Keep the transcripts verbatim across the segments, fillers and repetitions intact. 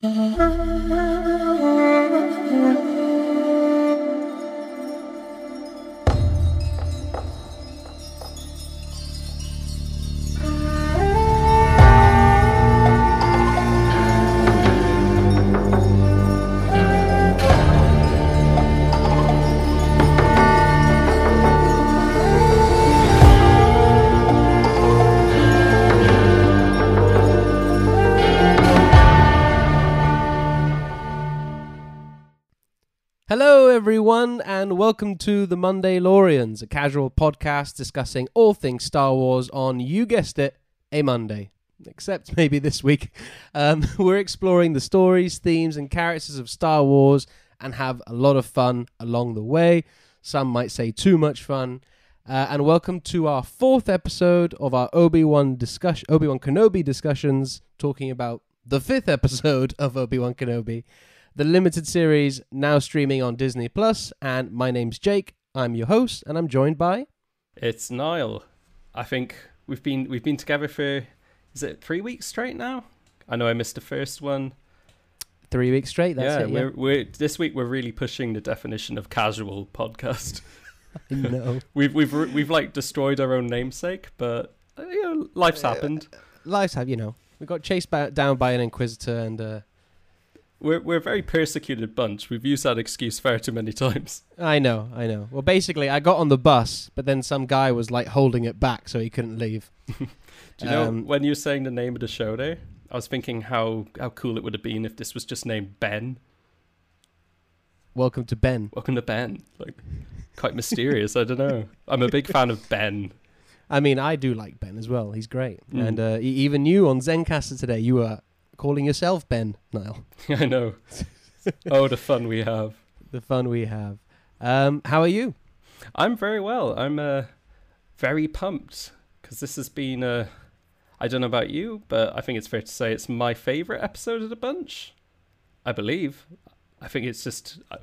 Hello everyone and welcome to the Mondaylorians, a casual podcast discussing all things Star Wars on, you guessed it, a Monday. Except maybe this week. Um, we're exploring the stories, themes and characters of Star Wars and have a lot of fun along the way. Some might say too much fun. Uh, and welcome to our fourth episode of our Obi-Wan discussion, Obi-Wan Kenobi discussions, talking about the fifth episode of Obi-Wan Kenobi, the limited series now streaming on Disney Plus. And my name's Jake. I'm your host, and I'm joined by it's Niall. I think we've been we've been together for is it three weeks straight now? I know I missed the first one. Three weeks straight. That's yeah, it. Yeah, we're we're this week we're really pushing the definition of casual podcast. I know. we've we've we've like destroyed our own namesake, but you know, life's happened. Uh, life's happened. You know, we got chased by, down by an Inquisitor and. Uh, We're we're a very persecuted bunch. We've used that excuse far too many times. I know, I know. Well, basically, I got on the bus, but then some guy was like holding it back, so he couldn't leave. Do you um, know when you were saying the name of the show there? I was thinking how how cool it would have been if this was just named Ben. Welcome to Ben. Welcome to Ben. Like, quite mysterious. I don't know. I'm a big fan of Ben. I mean, I do like Ben as well. He's great. Mm. And uh, even you on Zencaster today, you were. Calling yourself Ben, Niall. I know. Oh, the fun we have. The fun we have. Um, how are you? I'm very well. I'm uh, very pumped because this has been, uh, I don't know about you, but I think it's fair to say it's my favourite episode of the bunch, I believe. I think it's just, uh,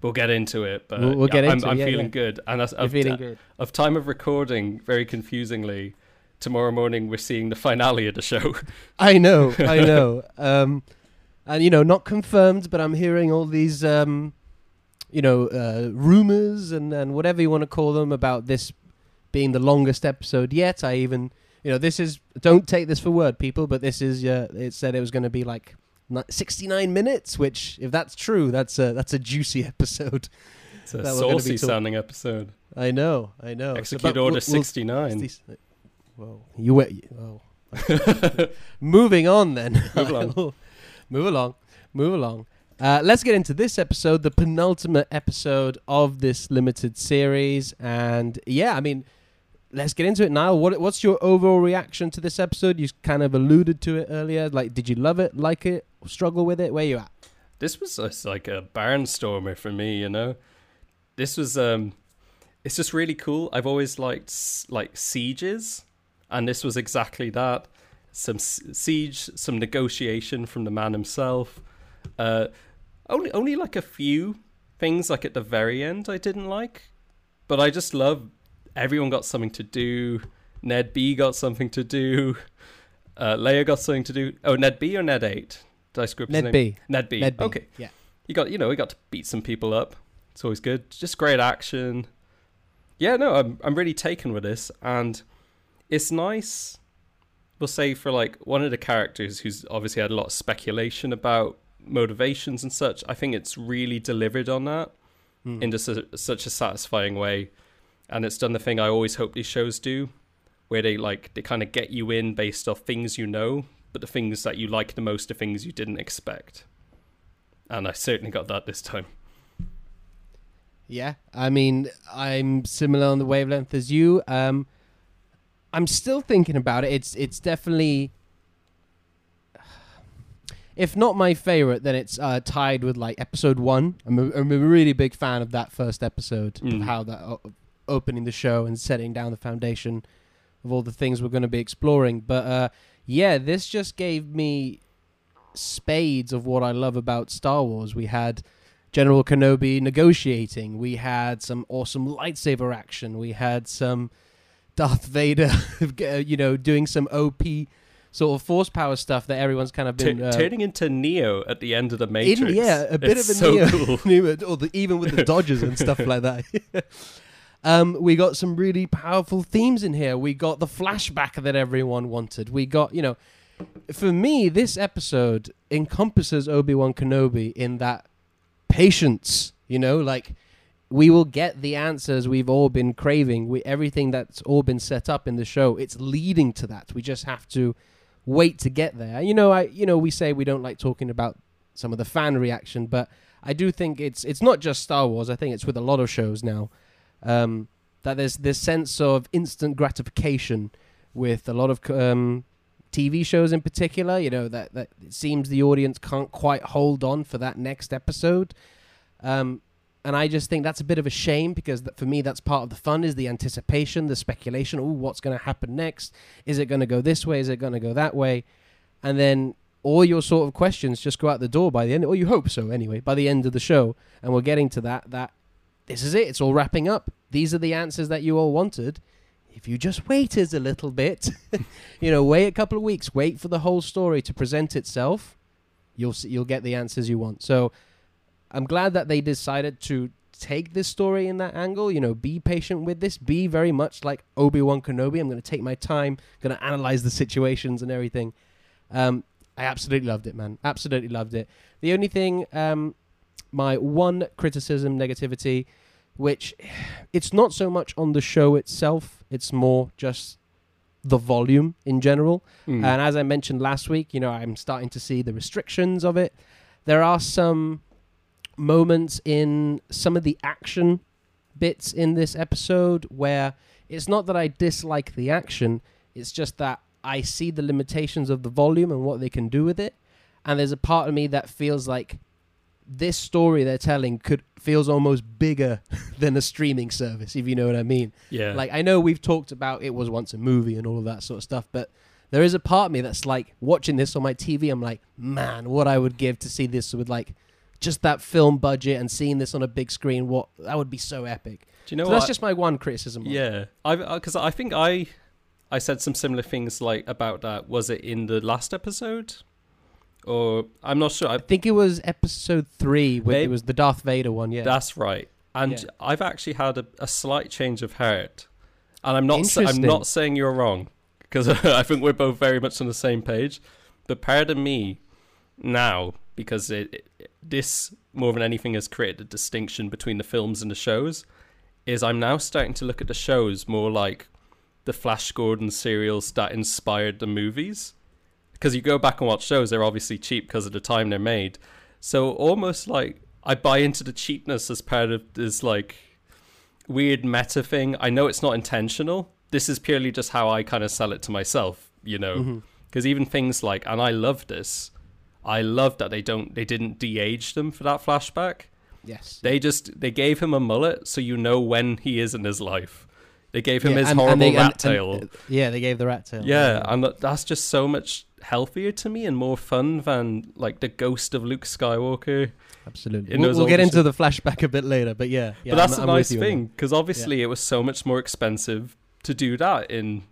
we'll get into it, but we'll, we'll get I'm, into I'm, it. I'm yeah, feeling yeah. good. And I, You're of, feeling good. Of time of recording, very confusingly, tomorrow morning we're seeing the finale of the show. I know, I know. Um, and, you know, not confirmed, but I'm hearing all these, um, you know, uh, rumours and, and whatever you want to call them about this being the longest episode yet. I even, you know, this is, don't take this for word, people, but this is, uh, it said it was going to be like sixty-nine minutes, which, if that's true, that's a, that's a juicy episode. It's a saucy-sounding episode. I know, I know. Execute Order sixty-nine. Whoa. You were... Oh. Moving on then. Move along. Move along. Move along. Uh, let's get into this episode, the penultimate episode of this limited series. And yeah, I mean, let's get into it, Niall. What, what's your overall reaction to this episode? You kind of alluded to it earlier. Like, did you love it, like it, struggle with it? Where you at? This was just like a barnstormer for me, you know? This was... um, It's just really cool. I've always liked, like, sieges. And this was exactly that. Some siege, some negotiation from the man himself. Uh, only only like a few things like at the very end I didn't like. But I just love everyone got something to do. Ned B got something to do. Uh, Leia got something to do. Oh, Ned B or Ned eight? Did I script his name? Ned B. Ned B. Ned B. Okay. Yeah. You got, you know, we got to beat some people up. It's always good. Just great action. Yeah, no, I'm I'm really taken with this. And it's nice, we'll say, for like one of the characters who's obviously had a lot of speculation about motivations and such. I think it's really delivered on that mm. in just a, such a satisfying way. And it's done the thing I always hope these shows do, where they like they kind of get you in based off things you know, but the things that you like the most are things you didn't expect. And I certainly got that this time. Yeah, I mean, I'm similar on the wavelength as you. Um, I'm still thinking about it. It's it's definitely, if not my favorite, then it's uh, tied with like episode one. I'm a, I'm a really big fan of that first episode, mm. of how that uh, opening the show and setting down the foundation of all the things we're going to be exploring. But uh, yeah, this just gave me spades of what I love about Star Wars. We had General Kenobi negotiating. We had some awesome lightsaber action. We had some Darth Vader, you know, doing some O P sort of force power stuff that everyone's kind of been... T- uh, turning into Neo at the end of The Matrix. In, yeah, a bit it's of a so Neo. Cool. Neo or the, even with the dodges and stuff like that. Um, we got some really powerful themes in here. We got the flashback that everyone wanted. We got, you know... For me, this episode encompasses Obi-Wan Kenobi in that patience, you know, like... We will get the answers we've all been craving. We, everything that's all been set up in the show, it's leading to that. We just have to wait to get there. You know, I, you know, we say we don't like talking about some of the fan reaction, but I do think it's it's not just Star Wars. I think it's with a lot of shows now um, that there's this sense of instant gratification with a lot of um, T V shows in particular. You know, that that it seems the audience can't quite hold on for that next episode. Um, And I just think that's a bit of a shame because th- for me, that's part of the fun is the anticipation, the speculation. Oh, what's going to happen next? Is it going to go this way? Is it going to go that way? And then all your sort of questions just go out the door by the end, or you hope so anyway, by the end of the show. And we're getting to that, that this is it. It's all wrapping up. These are the answers that you all wanted. If you just waited a little bit, you know, wait a couple of weeks, wait for the whole story to present itself. You'll you'll get the answers you want. So... I'm glad that they decided to take this story in that angle, you know, be patient with this, be very much like Obi-Wan Kenobi. I'm going to take my time, going to analyze the situations and everything. Um, I absolutely loved it, man. Absolutely loved it. The only thing, um, my one criticism, negativity, which it's not so much on the show itself. It's more just the volume in general. Mm. And as I mentioned last week, you know, I'm starting to see the restrictions of it. There are some... moments in some of the action bits in this episode where it's not that I dislike the action, it's just that I see the limitations of the volume and what they can do with it. And there's a part of me that feels like this story they're telling could feels almost bigger than a streaming service, if you know what I mean. Yeah. Like, I know we've talked about it was once a movie and all of that sort of stuff, but there is a part of me that's like, watching this on my T V, I'm like, man, what I would give to see this with like just that film budget and seeing this on a big screen, what that would be so epic. Do you know so what? That's just my one criticism. Yeah, because I, I think I, I said some similar things like about that. Was it in the last episode, or I'm not sure. I, I think it was episode three. Where they, it was the Darth Vader one. Yeah, that's right. And yeah. I've actually had a, a slight change of heart, and I'm not. I'm not saying you're wrong because I think we're both very much on the same page. But pardon me now because it. it this, more than anything, has created a distinction between the films and the shows, is I'm now starting to look at the shows more like the Flash Gordon serials that inspired the movies. Because you go back and watch shows, they're obviously cheap because of the time they're made. So almost like I buy into the cheapness as part of this like weird meta thing. I know it's not intentional. This is purely just how I kind of sell it to myself, you know. Because mm-hmm. even things like, and I love this, I love that they don't they didn't de-age them for that flashback. Yes. They just they gave him a mullet so you know when he is in his life. They gave him yeah, his and, horrible and they, rat and, tail. And, yeah, they gave the rat tail. Yeah, yeah, and that's just so much healthier to me and more fun than like the ghost of Luke Skywalker. Absolutely. We'll, we'll get into shit. the flashback a bit later, but yeah. yeah but that's I'm, a I'm nice thing because obviously yeah. it was so much more expensive to do that in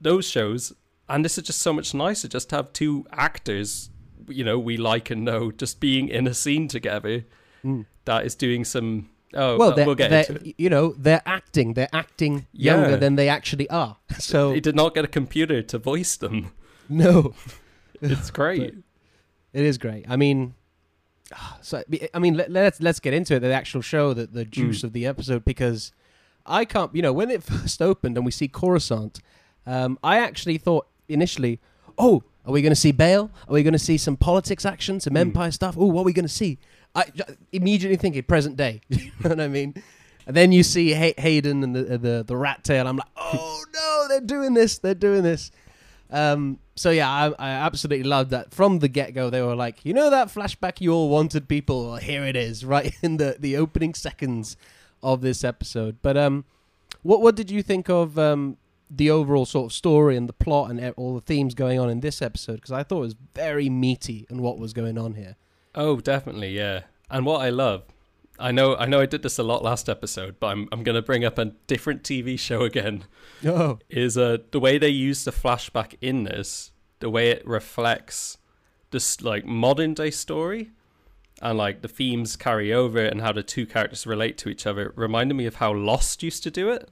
those shows, and this is just so much nicer just to have two actors, you know, we like and know, just being in a scene together mm. that is doing some oh well we'll get into it. You know, they're acting they're acting yeah. younger than they actually are, so they did not get a computer to voice them. No. It's great. It is great. I mean so I mean let, let's let's get into it, the actual show, that the juice mm. of the episode, because I can't, you know, when it first opened and we see Coruscant, um I actually thought initially, oh, are we going to see Bail? Are we going to see some politics action, some mm. empire stuff? Oh, what are we going to see? I immediately thinking present day. You know what I mean? And then you see Hay- Hayden and the, the the rat tail. I'm like, oh no, they're doing this. They're doing this. Um, so yeah, I, I absolutely loved that. From the get-go, they were like, you know that flashback you all wanted, people? Well, here it is, right in the, the opening seconds of this episode. But um, what, what did you think of... Um, the overall sort of story and the plot and all the themes going on in this episode, because I thought it was very meaty and what was going on here. Oh, definitely, yeah. And what I love, I know, I know, I did this a lot last episode, but I'm I'm going to bring up a different T V show again. Oh, is uh, the way they use the flashback in this the way it reflects this like modern day story and like the themes carry over and how the two characters relate to each other reminded me of how Lost used to do it.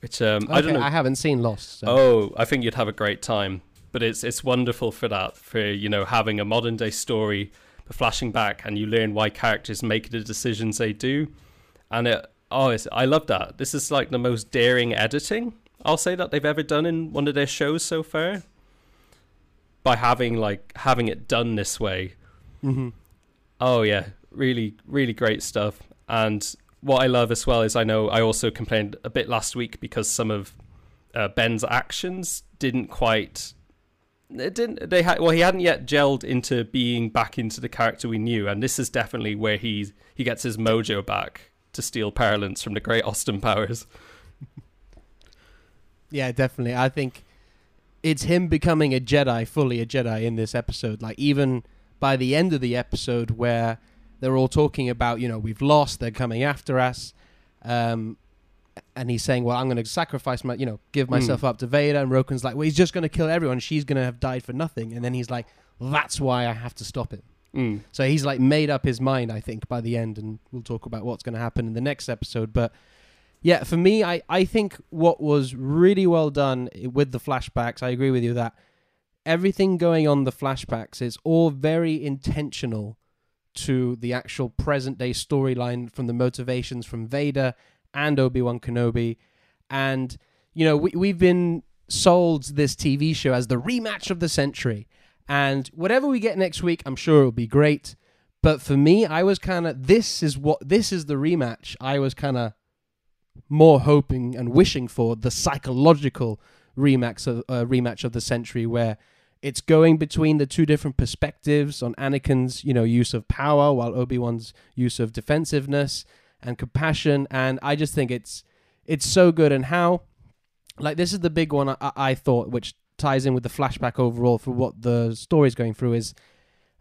Which um, okay, I don't know. I haven't seen Lost. So. Oh, I think you'd have a great time. But it's it's wonderful for that, for you know having a modern day story, but flashing back and you learn why characters make the decisions they do, and it oh it's, I love that. This is like the most daring editing I'll say that they've ever done in one of their shows so far. By having like having it done this way, mm-hmm. oh yeah, really really great stuff. And what I love as well is I know I also complained a bit last week because some of uh, Ben's actions didn't quite. It didn't. They had well. He hadn't yet gelled into being back into the character we knew, and this is definitely where he he gets his mojo back to steal parlance from the great Austin Powers. Yeah, definitely. I think it's him becoming a Jedi, fully a Jedi in this episode. Like even by the end of the episode, where they're all talking about, you know, we've lost, they're coming after us, um, and he's saying, well, I'm going to sacrifice my, you know, give myself mm. up to Vader. And Roken's like, well, he's just going to kill everyone. She's going to have died for nothing. And then he's like, that's why I have to stop it. Mm. So he's like made up his mind, I think, by the end. And we'll talk about what's going to happen in the next episode. But yeah, for me, I, I think what was really well done with the flashbacks, I agree with you that everything going on the flashbacks is all very intentional to the actual present day storyline from the motivations from Vader and Obi-Wan Kenobi. And, you know, we, we've been sold this T V show as the rematch of the century. And whatever we get next week, I'm sure it'll be great. But for me, I was kind of, this is what, this is the rematch. I was kind of more hoping and wishing for the psychological rematch of, uh, rematch of the century, where it's going between the two different perspectives on Anakin's, you know, use of power while Obi-Wan's use of defensiveness and compassion. And I just think it's it's so good. And how, like, this is the big one I, I thought, which ties in with the flashback overall for what the story's going through, is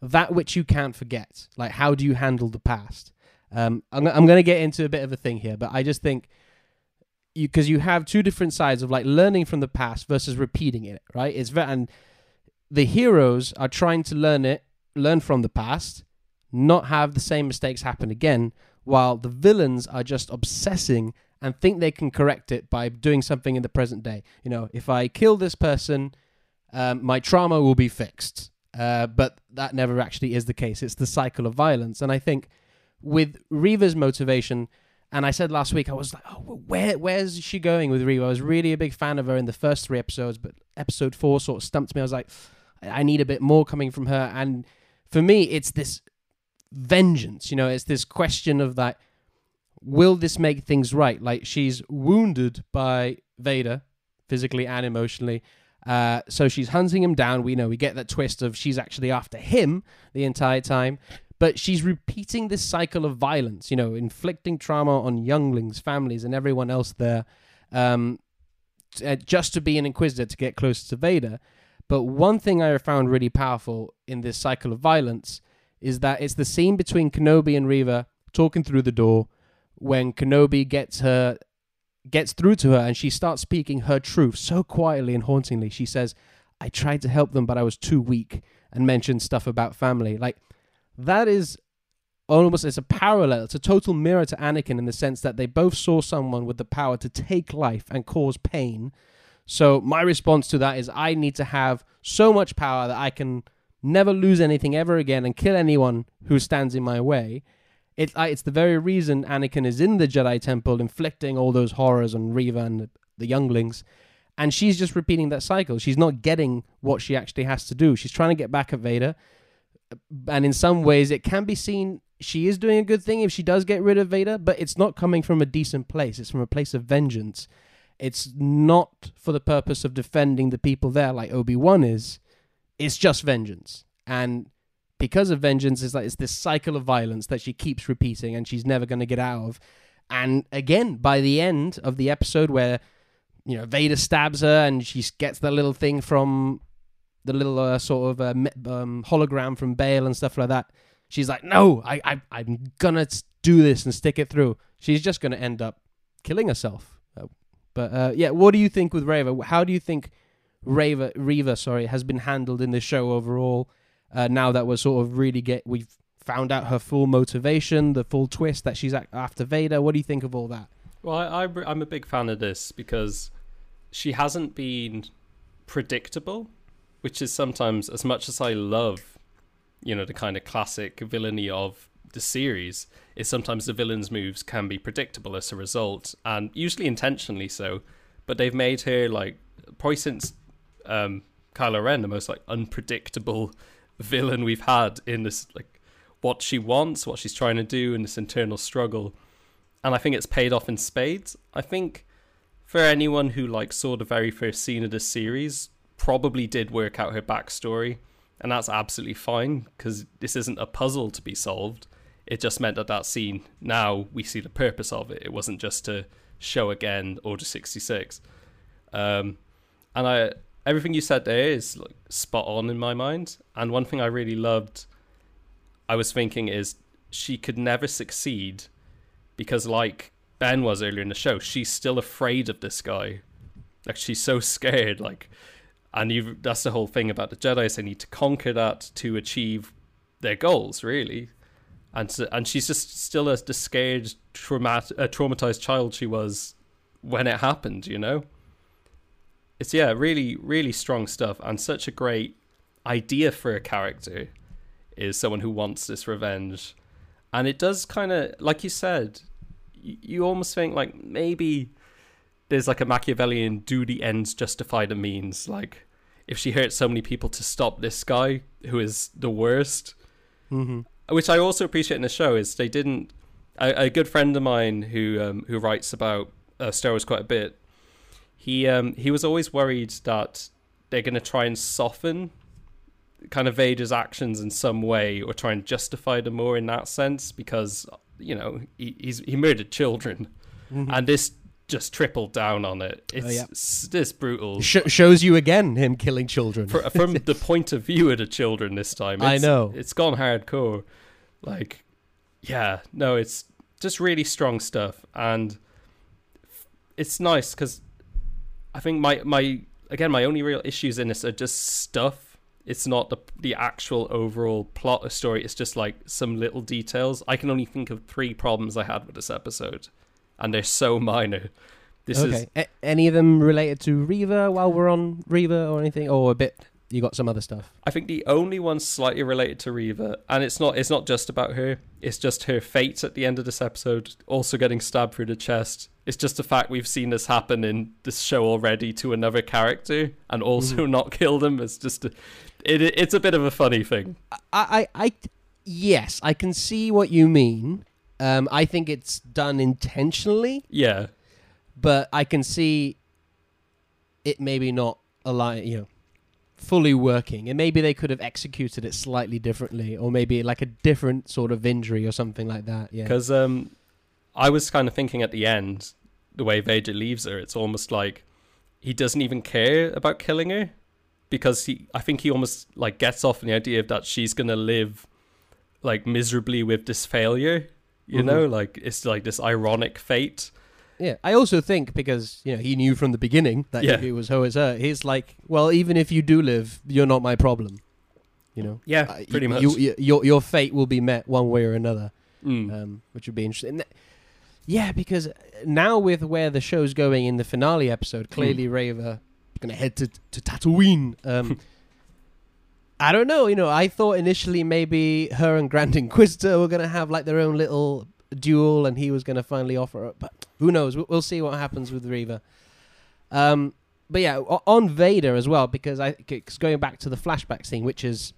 that which you can't forget. Like, how do you handle the past? Um, I'm, I'm going to get into a bit of a thing here, but I just think, you because you have two different sides of, like, learning from the past versus repeating it, right? It's very, and the heroes are trying to learn it, learn from the past, not have the same mistakes happen again, while the villains are just obsessing and think they can correct it by doing something in the present day. You know, if I kill this person, um, my trauma will be fixed. Uh, but that never actually is the case. It's the cycle of violence. And I think with Reva's motivation, and I said last week, I was like, oh, where where's she going with Reva? I was really a big fan of her in the first three episodes, but episode four sort of stumped me. I was like, I need a bit more coming from her. And for me, it's this vengeance, you know, it's this question of that, will this make things right? Like, she's wounded by Vader physically and emotionally, uh so she's hunting him down. We know we get that twist of she's actually after him the entire time, but she's repeating this cycle of violence, you know, inflicting trauma on younglings, families, and everyone else there, um just to be an Inquisitor, to get closer to Vader. But one thing I found really powerful in this cycle of violence is that it's the scene between Kenobi and Reva talking through the door, when Kenobi gets her, gets through to her, and she starts speaking her truth so quietly and hauntingly. She says, I tried to help them, but I was too weak, and mentioned stuff about family. Like, that is almost, it's a parallel, it's a total mirror to Anakin, in the sense that they both saw someone with the power to take life and cause pain. So my response to that is, I need to have so much power that I can never lose anything ever again and kill anyone who stands in my way. It, uh, it's the very reason Anakin is in the Jedi Temple, inflicting all those horrors on Reva and the, the younglings. And she's just repeating that cycle. She's not getting what she actually has to do. She's trying to get back at Vader. And in some ways, it can be seen she is doing a good thing if she does get rid of Vader, but it's not coming from a decent place. It's from a place of vengeance. It's not for the purpose of defending the people there like Obi-Wan is. It's just vengeance. And because of vengeance, it's like it's this cycle of violence that she keeps repeating and she's never going to get out of. And again, by the end of the episode, where, you know, Vader stabs her and she gets that little thing from the little uh, sort of uh, um, hologram from Bail and stuff like that, she's like, no, I, I, I'm going to do this and stick it through. She's just going to end up killing herself. But uh, yeah, what do you think with Reva? How do you think Reva, Reva, sorry, has been handled in this show overall. Uh, now that we're sort of really get, we've found out her full motivation, the full twist that she's after Vader. What do you think of all that? Well, I, I, I'm a big fan of this because she hasn't been predictable, which is sometimes, as much as I love, you know, the kind of classic villainy of the series, is sometimes the villain's moves can be predictable as a result, and usually intentionally so. But they've made her, like, probably since um, Kylo Ren, the most, like, unpredictable villain we've had in this, like, what she wants, what she's trying to do, and this internal struggle. And I think it's paid off in spades. I think for anyone who, like, saw the very first scene of this series, probably did work out her backstory, and that's absolutely fine, because this isn't a puzzle to be solved. It just meant that that scene, now we see the purpose of it. It wasn't just to show again Order sixty-six. Um, and I everything you said there is, like, spot on in my mind. And one thing I really loved, I was thinking, is she could never succeed because, like Ben was earlier in the show, she's still afraid of this guy. Like, she's so scared, like... And you've, that's the whole thing about the Jedi, is they need to conquer that to achieve their goals, really. And so, and she's just still as the scared, traumat, uh, traumatized child she was when it happened, you know? It's, yeah, really, really strong stuff. And such a great idea for a character is someone who wants this revenge. And it does kind of, like you said, you, you almost think, like, maybe... there's like a Machiavellian, do the ends justify the means? Like, if she hurt so many people to stop this guy who is the worst, mm-hmm. which I also appreciate in the show, is they didn't. A, a good friend of mine who um, who writes about uh, Star Wars quite a bit, he um, he was always worried that they're going to try and soften kind of Vader's actions in some way, or try and justify them more in that sense, because, you know, he he's, he murdered children, mm-hmm. and this. Just tripled down on it. It's oh, yeah. s- this brutal. Sh- shows you again him killing children. For, from the point of view of the children this time. It's, I know. It's gone hardcore. Like, yeah, no, it's just really strong stuff. And it's nice because I think my, my, again, my only real issues in this are just stuff. It's not the, the actual overall plot or story. It's just like some little details. I can only think of three problems I had with this episode. And they're so minor. This okay. is a- any of them related to Reva while we're on Reva or anything? Or a bit, you got some other stuff. I think the only one slightly related to Reva, and it's not it's not just about her, it's just her fate at the end of this episode, also getting stabbed through the chest. It's just the fact we've seen this happen in this show already to another character and also mm. not kill them. It's just, a, it, it's a bit of a funny thing. I, I, I yes, I can see what you mean. Um, I think it's done intentionally. Yeah. But I can see it maybe not align, you know, fully working. And maybe they could have executed it slightly differently, or maybe like a different sort of injury or something like that. Yeah. Because um, I was kind of thinking at the end, the way Vader leaves her, it's almost like he doesn't even care about killing her, because he, I think he almost like gets off on the idea that she's going to live like miserably with this failure. You mm-hmm. know, like, it's like this ironic fate. Yeah, I also think because, you know, he knew from the beginning that yeah. if it was her, it's her. He's like, well, even if you do live, you're not my problem. You know? Yeah, uh, pretty you, much. You, you, your, your fate will be met one way or another, mm. um, which would be interesting. Yeah, because now with where the show's going in the finale episode, clearly mm. Reva is going to head to to Tatooine. Um I don't know, you know, I thought initially maybe her and Grand Inquisitor were going to have like their own little duel and he was going to finally offer up, but who knows, we'll see what happens with Reva. Um, but yeah, on Vader as well, because I cause going back to the flashback scene, which is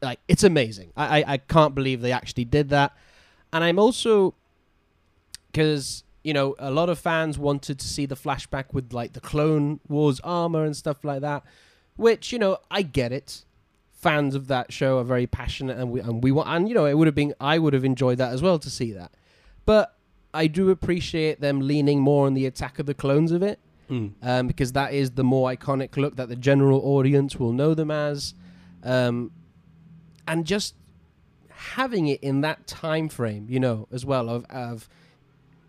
like, it's amazing. I, I, I can't believe they actually did that. And I'm also, because, you know, a lot of fans wanted to see the flashback with like the Clone Wars armor and stuff like that, which, you know, I get it. Fans of that show are very passionate, and we and we want, and you know, it would have been, I would have enjoyed that as well to see that, but I do appreciate them leaning more on the Attack of the Clones of it, mm. um, because that is the more iconic look that the general audience will know them as, um, and just having it in that time frame, you know, as well of of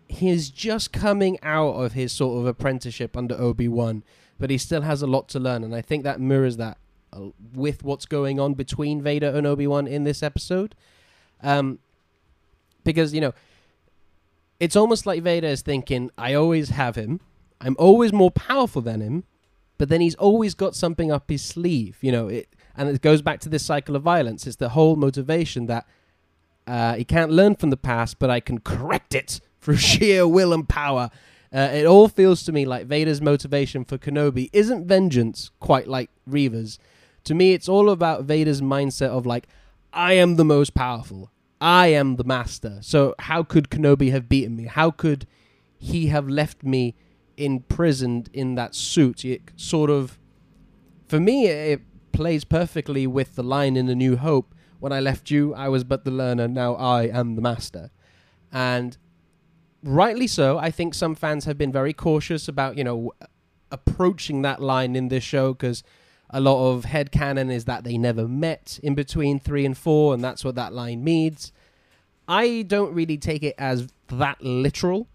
his just coming out of his sort of apprenticeship under Obi-Wan. but he still has a lot to learn, and I think that mirrors that uh, with what's going on between Vader and Obi-Wan in this episode. Um, because, you know, it's almost like Vader is thinking, I always have him, I'm always more powerful than him, but then he's always got something up his sleeve, you know, it, and it goes back to this cycle of violence. It's the whole motivation that uh, he can't learn from the past, but I can correct it through sheer will and power. Uh, it all feels to me like Vader's motivation for Kenobi isn't vengeance, quite like Reva's. To me, it's all about Vader's mindset of like, I am the most powerful. I am the master. So how could Kenobi have beaten me? How could he have left me imprisoned in that suit? It sort of, for me, it plays perfectly with the line in A New Hope. When I left you, I was but the learner. Now I am the master. And rightly so. I think some fans have been very cautious about, you know, approaching that line in this show, because a lot of headcanon is that they never met in between three and four, and that's what that line means. I don't really take it as that literal,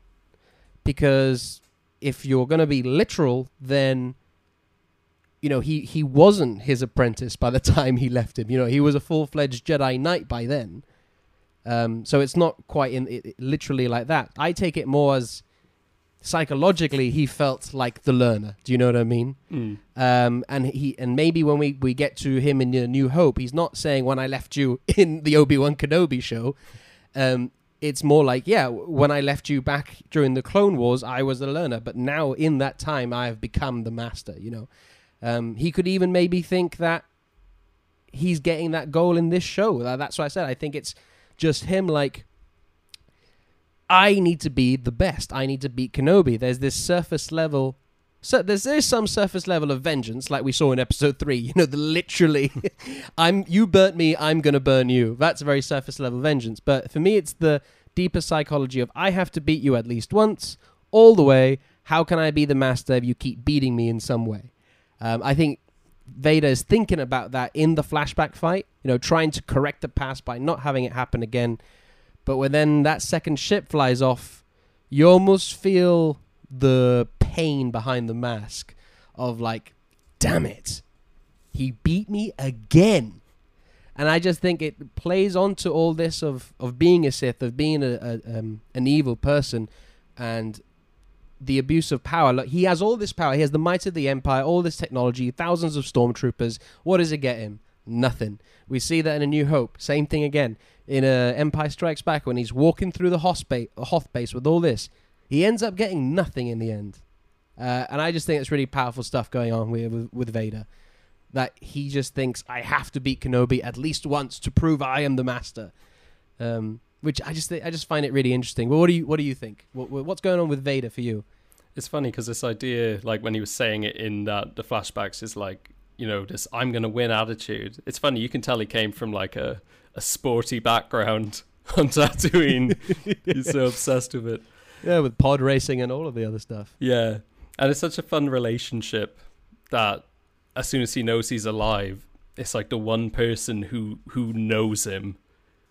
because if you're going to be literal, then, you know, he, he wasn't his apprentice by the time he left him. You know, he was a full-fledged Jedi Knight by then. Um, so it's not quite in it, it, literally like that. I take it more as psychologically he felt like the learner. Do you know what I mean? Mm. Um, and he and maybe when we, we get to him in A New Hope, he's not saying when I left you in the Obi-Wan Kenobi show. Um, it's more like, yeah, when I left you back during the Clone Wars, I was the learner. But now in that time, I have become the master, you know. Um, he could even maybe think that he's getting that goal in this show. That's what I said. I think it's just him like, I need to be the best. I need to beat Kenobi. There's this surface level. So there's, there's some surface level of vengeance like we saw in episode three. You know, the literally, I'm you burnt me, I'm going to burn you. That's a very surface level vengeance. But for me, it's the deeper psychology of I have to beat you at least once all the way. How can I be the master if you keep beating me in some way? Um, I think Vader is thinking about that in the flashback fight, you know, trying to correct the past by not having it happen again. But when then that second ship flies off, you almost feel the pain behind the mask of like, damn it, he beat me again. And I just think it plays onto all this of, of being a Sith, of being a, a um, an evil person and the abuse of power. Look, he has all this power. He has the might of the Empire, all this technology, thousands of stormtroopers. What does it get him? Nothing. We see that in A New Hope. Same thing again. In uh, Empire Strikes Back, when he's walking through the Hoth base, Hoth base with all this, he ends up getting nothing in the end. Uh, and I just think it's really powerful stuff going on with, with Vader. That he just thinks, I have to beat Kenobi at least once to prove I am the master. Um... Which I just th- I just find it really interesting. Well, what do you what do you think? What, what's going on with Vader for you? It's funny because this idea, like when he was saying it in that the flashbacks, is like, you know, this I'm gonna win attitude. It's funny, you can tell he came from like a, a sporty background on Tatooine. He's so obsessed with it. Yeah, with pod racing and all of the other stuff. Yeah, and it's such a fun relationship that as soon as he knows he's alive, it's like the one person who who knows him.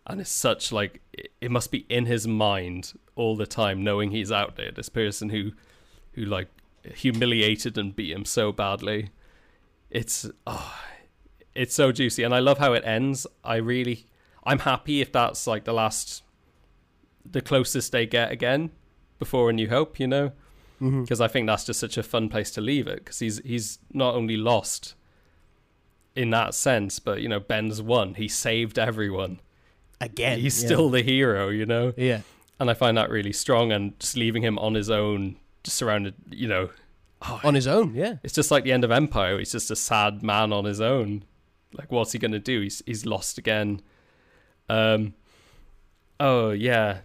And it's such like, it must be in his mind all the time, knowing he's out there. This person who, who like humiliated and beat him so badly. It's, oh, it's so juicy. And I love how it ends. I really, I'm happy if that's like the last, the closest they get again before A New Hope, you know? Because mm-hmm. I think that's just such a fun place to leave it. Because he's, he's not only lost in that sense, but, you know, Ben's won. He saved everyone. Again, he's yeah. still the hero, you know. Yeah, and I find that really strong. And just leaving him on his own, just surrounded, you know, oh, on his own. Yeah, it's just like the end of Empire. He's just a sad man on his own. Like, what's he gonna do? He's he's lost again. Um. Oh yeah.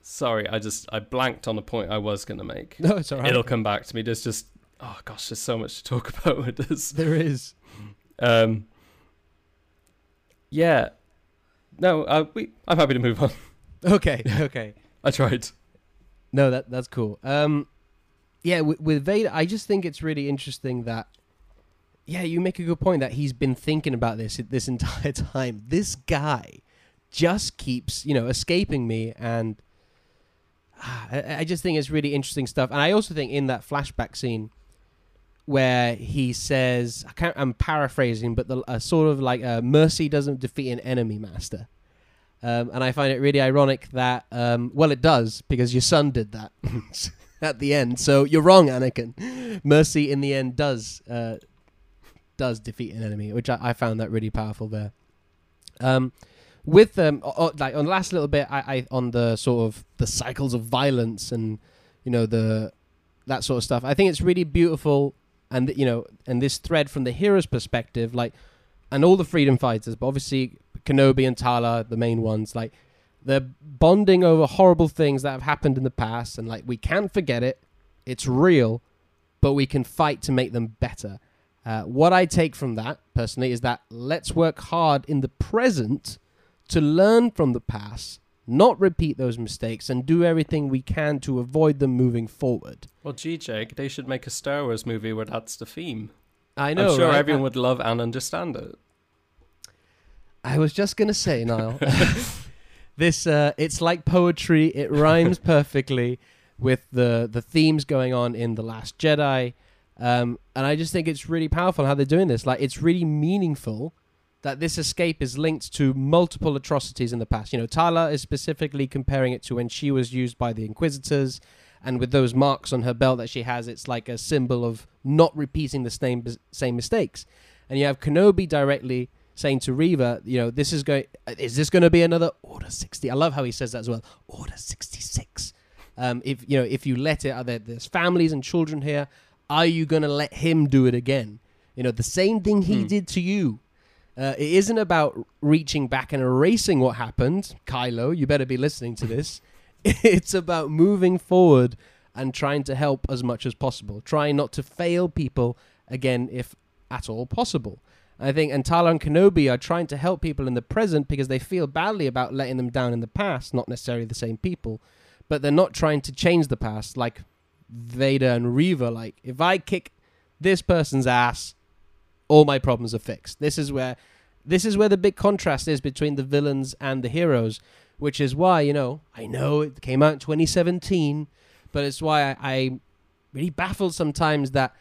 Sorry, I just I blanked on a point I was gonna make. No, it's alright. It'll come back to me. There's just oh gosh, there's so much to talk about with this. There is. Um. Yeah. No, uh, we, I'm happy to move on. Okay, okay. I tried. No, that that's cool. Um, yeah, with, with Vader, I just think it's really interesting that, yeah, you make a good point that he's been thinking about this this entire time. This guy just keeps, you know, escaping me, and ah, I, I just think it's really interesting stuff. And I also think in that flashback scene, where he says, I can't, I'm paraphrasing, but the, uh, sort of like uh, mercy doesn't defeat an enemy, master. Um, and I find it really ironic that, um, well, it does, because your son did that at the end. So you're wrong, Anakin. Mercy in the end does uh, does defeat an enemy, which I, I found that really powerful there. Um, with um, or, or, like on the last little bit, I, I on the sort of the cycles of violence and you know the that sort of stuff. I think it's really beautiful, and you know, and this thread from the hero's perspective, like, and all the freedom fighters, but obviously Kenobi and Tala, the main ones, like, they're bonding over horrible things that have happened in the past, and like, we can't forget it, it's real, but we can fight to make them better. Uh, what I take from that, personally, is that let's work hard in the present to learn from the past, not repeat those mistakes, and do everything we can to avoid them moving forward. Well, gee, Jake, they should make a Star Wars movie where that's the theme. I know, I'm sure, right? Everyone I would love and understand it. I was just going to say, Niall, this, uh, it's like poetry. It rhymes perfectly with the, the themes going on in The Last Jedi. Um, and I just think it's really powerful how they're doing this. Like, it's really meaningful that this escape is linked to multiple atrocities in the past. You know, Tala is specifically comparing it to when she was used by the Inquisitors, and with those marks on her belt that she has, it's like a symbol of not repeating the same, same mistakes. And you have Kenobi directly saying to Reva, you know, this is going, is this going to be another Order sixty? I love how he says that as well. Order sixty-six. Um, if, you know, if you let it, are there, there's families and children here. Are you going to let him do it again? You know, the same thing he hmm. did to you. Uh, it isn't about reaching back and erasing what happened. Kylo, you better be listening to this. It's about moving forward and trying to help as much as possible. Trying not to fail people again, if at all possible. I think Antala and Kenobi are trying to help people in the present because they feel badly about letting them down in the past, not necessarily the same people, but they're not trying to change the past like Vader and Reva. Like, if I kick this person's ass, all my problems are fixed. This is where, this is where the big contrast is between the villains and the heroes, which is why, you know, I know it came out in twenty seventeen, but it's why I, I really baffled sometimes that,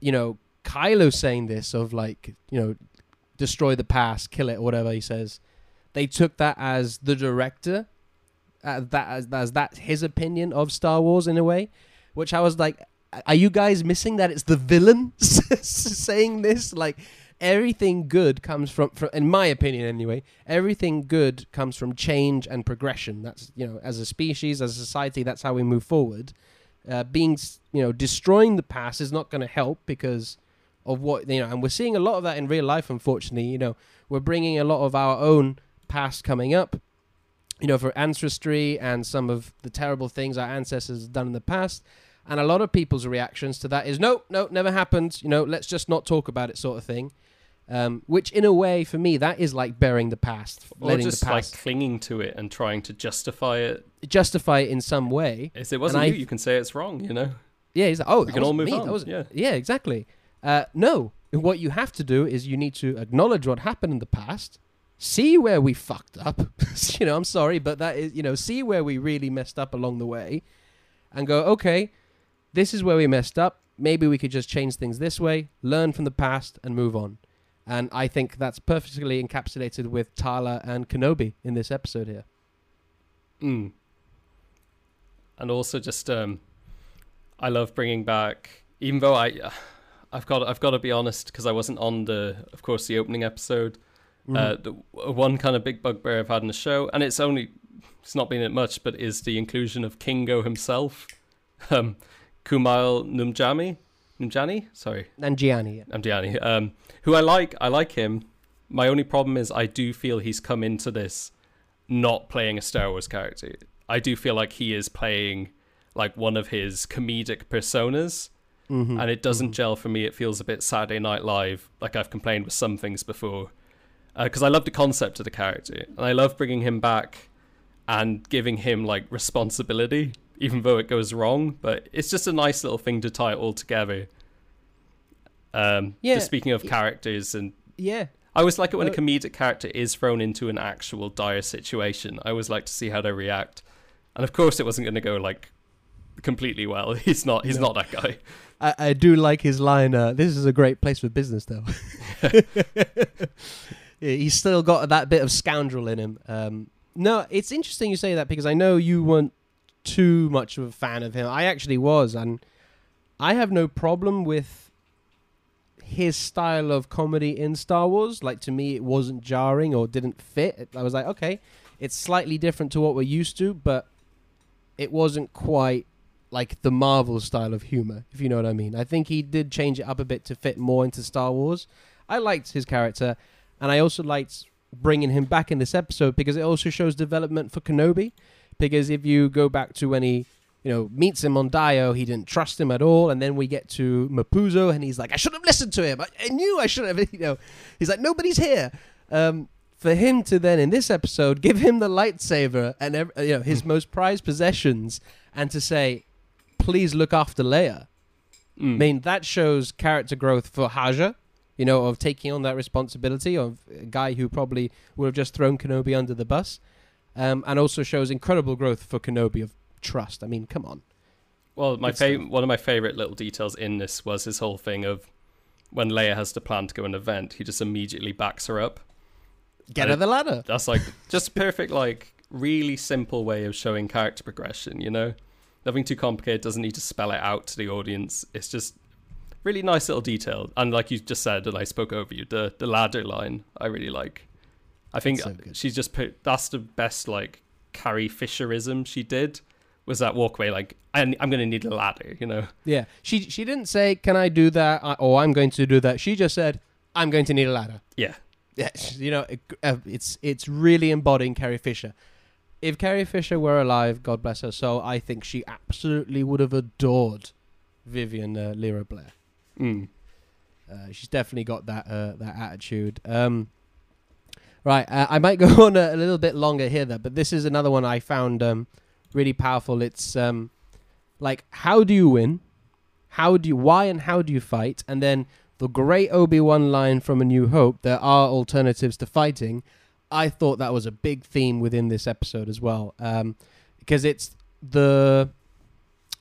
you know, Kylo saying this of like, you know, destroy the past, kill it, or whatever he says. They took that as the director, uh, that as, as that's his opinion of Star Wars in a way, which I was like, are you guys missing that it's the villain saying this? Like, everything good comes from, from, in my opinion anyway, everything good comes from change and progression. That's, you know, as a species, as a society, that's how we move forward. Uh, being, you know, destroying the past is not going to help because of what, you know, and we're seeing a lot of that in real life, unfortunately. You know, we're bringing a lot of our own past coming up, you know, for ancestry and some of the terrible things our ancestors have done in the past. And a lot of people's reactions to that is, no, no, never happened. You know, let's just not talk about it, sort of thing. Um, which, in a way, for me, that is like burying the past. Or just the past, like clinging to it and trying to justify it. Justify it in some way. If it wasn't and you, I, you can say it's wrong, you know? Yeah, he's like, oh, we can all move me. on. Yeah. yeah, exactly. Uh, no, what you have to do is you need to acknowledge what happened in the past, see where we fucked up, you know, I'm sorry, but that is, you know, see where we really messed up along the way and go, okay, this is where we messed up. Maybe we could just change things this way, learn from the past and move on. And I think that's perfectly encapsulated with Tala and Kenobi in this episode here. Mm. And also just, um, I love bringing back, even though I... Uh, I've got. I've got to be honest, because I wasn't on the, of course, the opening episode. Mm. Uh, the one kind of big bugbear I've had in the show, and it's only, it's not been it much, but is the inclusion of Kingo himself, um, Kumail Nanjiani, Nanjiani, sorry, Nanjiani, yeah. Nanjiani, um, who I like. I like him. My only problem is I do feel he's come into this not playing a Star Wars character. I do feel like he is playing like one of his comedic personas. Mm-hmm. And it doesn't mm-hmm. gel for me. It feels a bit Saturday Night Live, like I've complained with some things before. Because uh, I love the concept of the character. And I love bringing him back and giving him, like, responsibility, even though it goes wrong. But it's just a nice little thing to tie it all together. Um, yeah. Just speaking of characters. and yeah, I always like it when a comedic character is thrown into an actual dire situation. I always like to see how they react. And, of course, it wasn't going to go, like, completely well. He's not. He's no. not that guy. I, I do like his line. Uh, this is a great place for business, though. He's still got that bit of scoundrel in him. Um, no, it's interesting you say that, because I know you weren't too much of a fan of him. I actually was, and I have no problem with his style of comedy in Star Wars. Like, to me, it wasn't jarring or didn't fit. I was like, okay, it's slightly different to what we're used to, but it wasn't quite like the Marvel style of humor, if you know what I mean. I think he did change it up a bit to fit more into Star Wars. I liked his character, and I also liked bringing him back in this episode, because it also shows development for Kenobi. Because if you go back to when he, you know, meets him on Dio, he didn't trust him at all. And then we get to Mapuzo, and he's like, I should have listened to him. I, I knew I should have, you know. He's like, nobody's here. Um, for him to then, in this episode, give him the lightsaber and, you know, his most prized possessions, and to say, please look after Leia. Mm. I mean, that shows character growth for Haja, you know, of taking on that responsibility of a guy who probably would have just thrown Kenobi under the bus. Um, and also shows incredible growth for Kenobi of trust. I mean, come on. Well, my fav- one of my favourite little details in this was his whole thing of when Leia has to plan to go on an event, he just immediately backs her up. Get and her it, the ladder. That's like just perfect, like really simple way of showing character progression, you know? Nothing too complicated, doesn't need to spell it out to the audience. It's just really nice little detail. And like you just said, and I spoke over you, the, the ladder line I really like. I think so she's just put, that's the best, like, Carrie Fisherism she did, was that walkway, like, I'm, I'm going to need a ladder, you know? Yeah. She she didn't say, can I do that? Or oh, I'm going to do that. She just said, I'm going to need a ladder. Yeah. Yeah. You know, it, uh, it's, it's really embodying Carrie Fisher. If Carrie Fisher were alive, God bless her soul, I think she absolutely would have adored Vivian uh, Lyra Blair. Mm. Uh, she's definitely got that, uh, that attitude. Um... Right, uh, I might go on a, a little bit longer here, though, but this is another one I found um, really powerful. It's um, like, how do you win? How do you, why and how do you fight? And then the great Obi-Wan line from A New Hope, there are alternatives to fighting. I thought that was a big theme within this episode as well, um, because it's the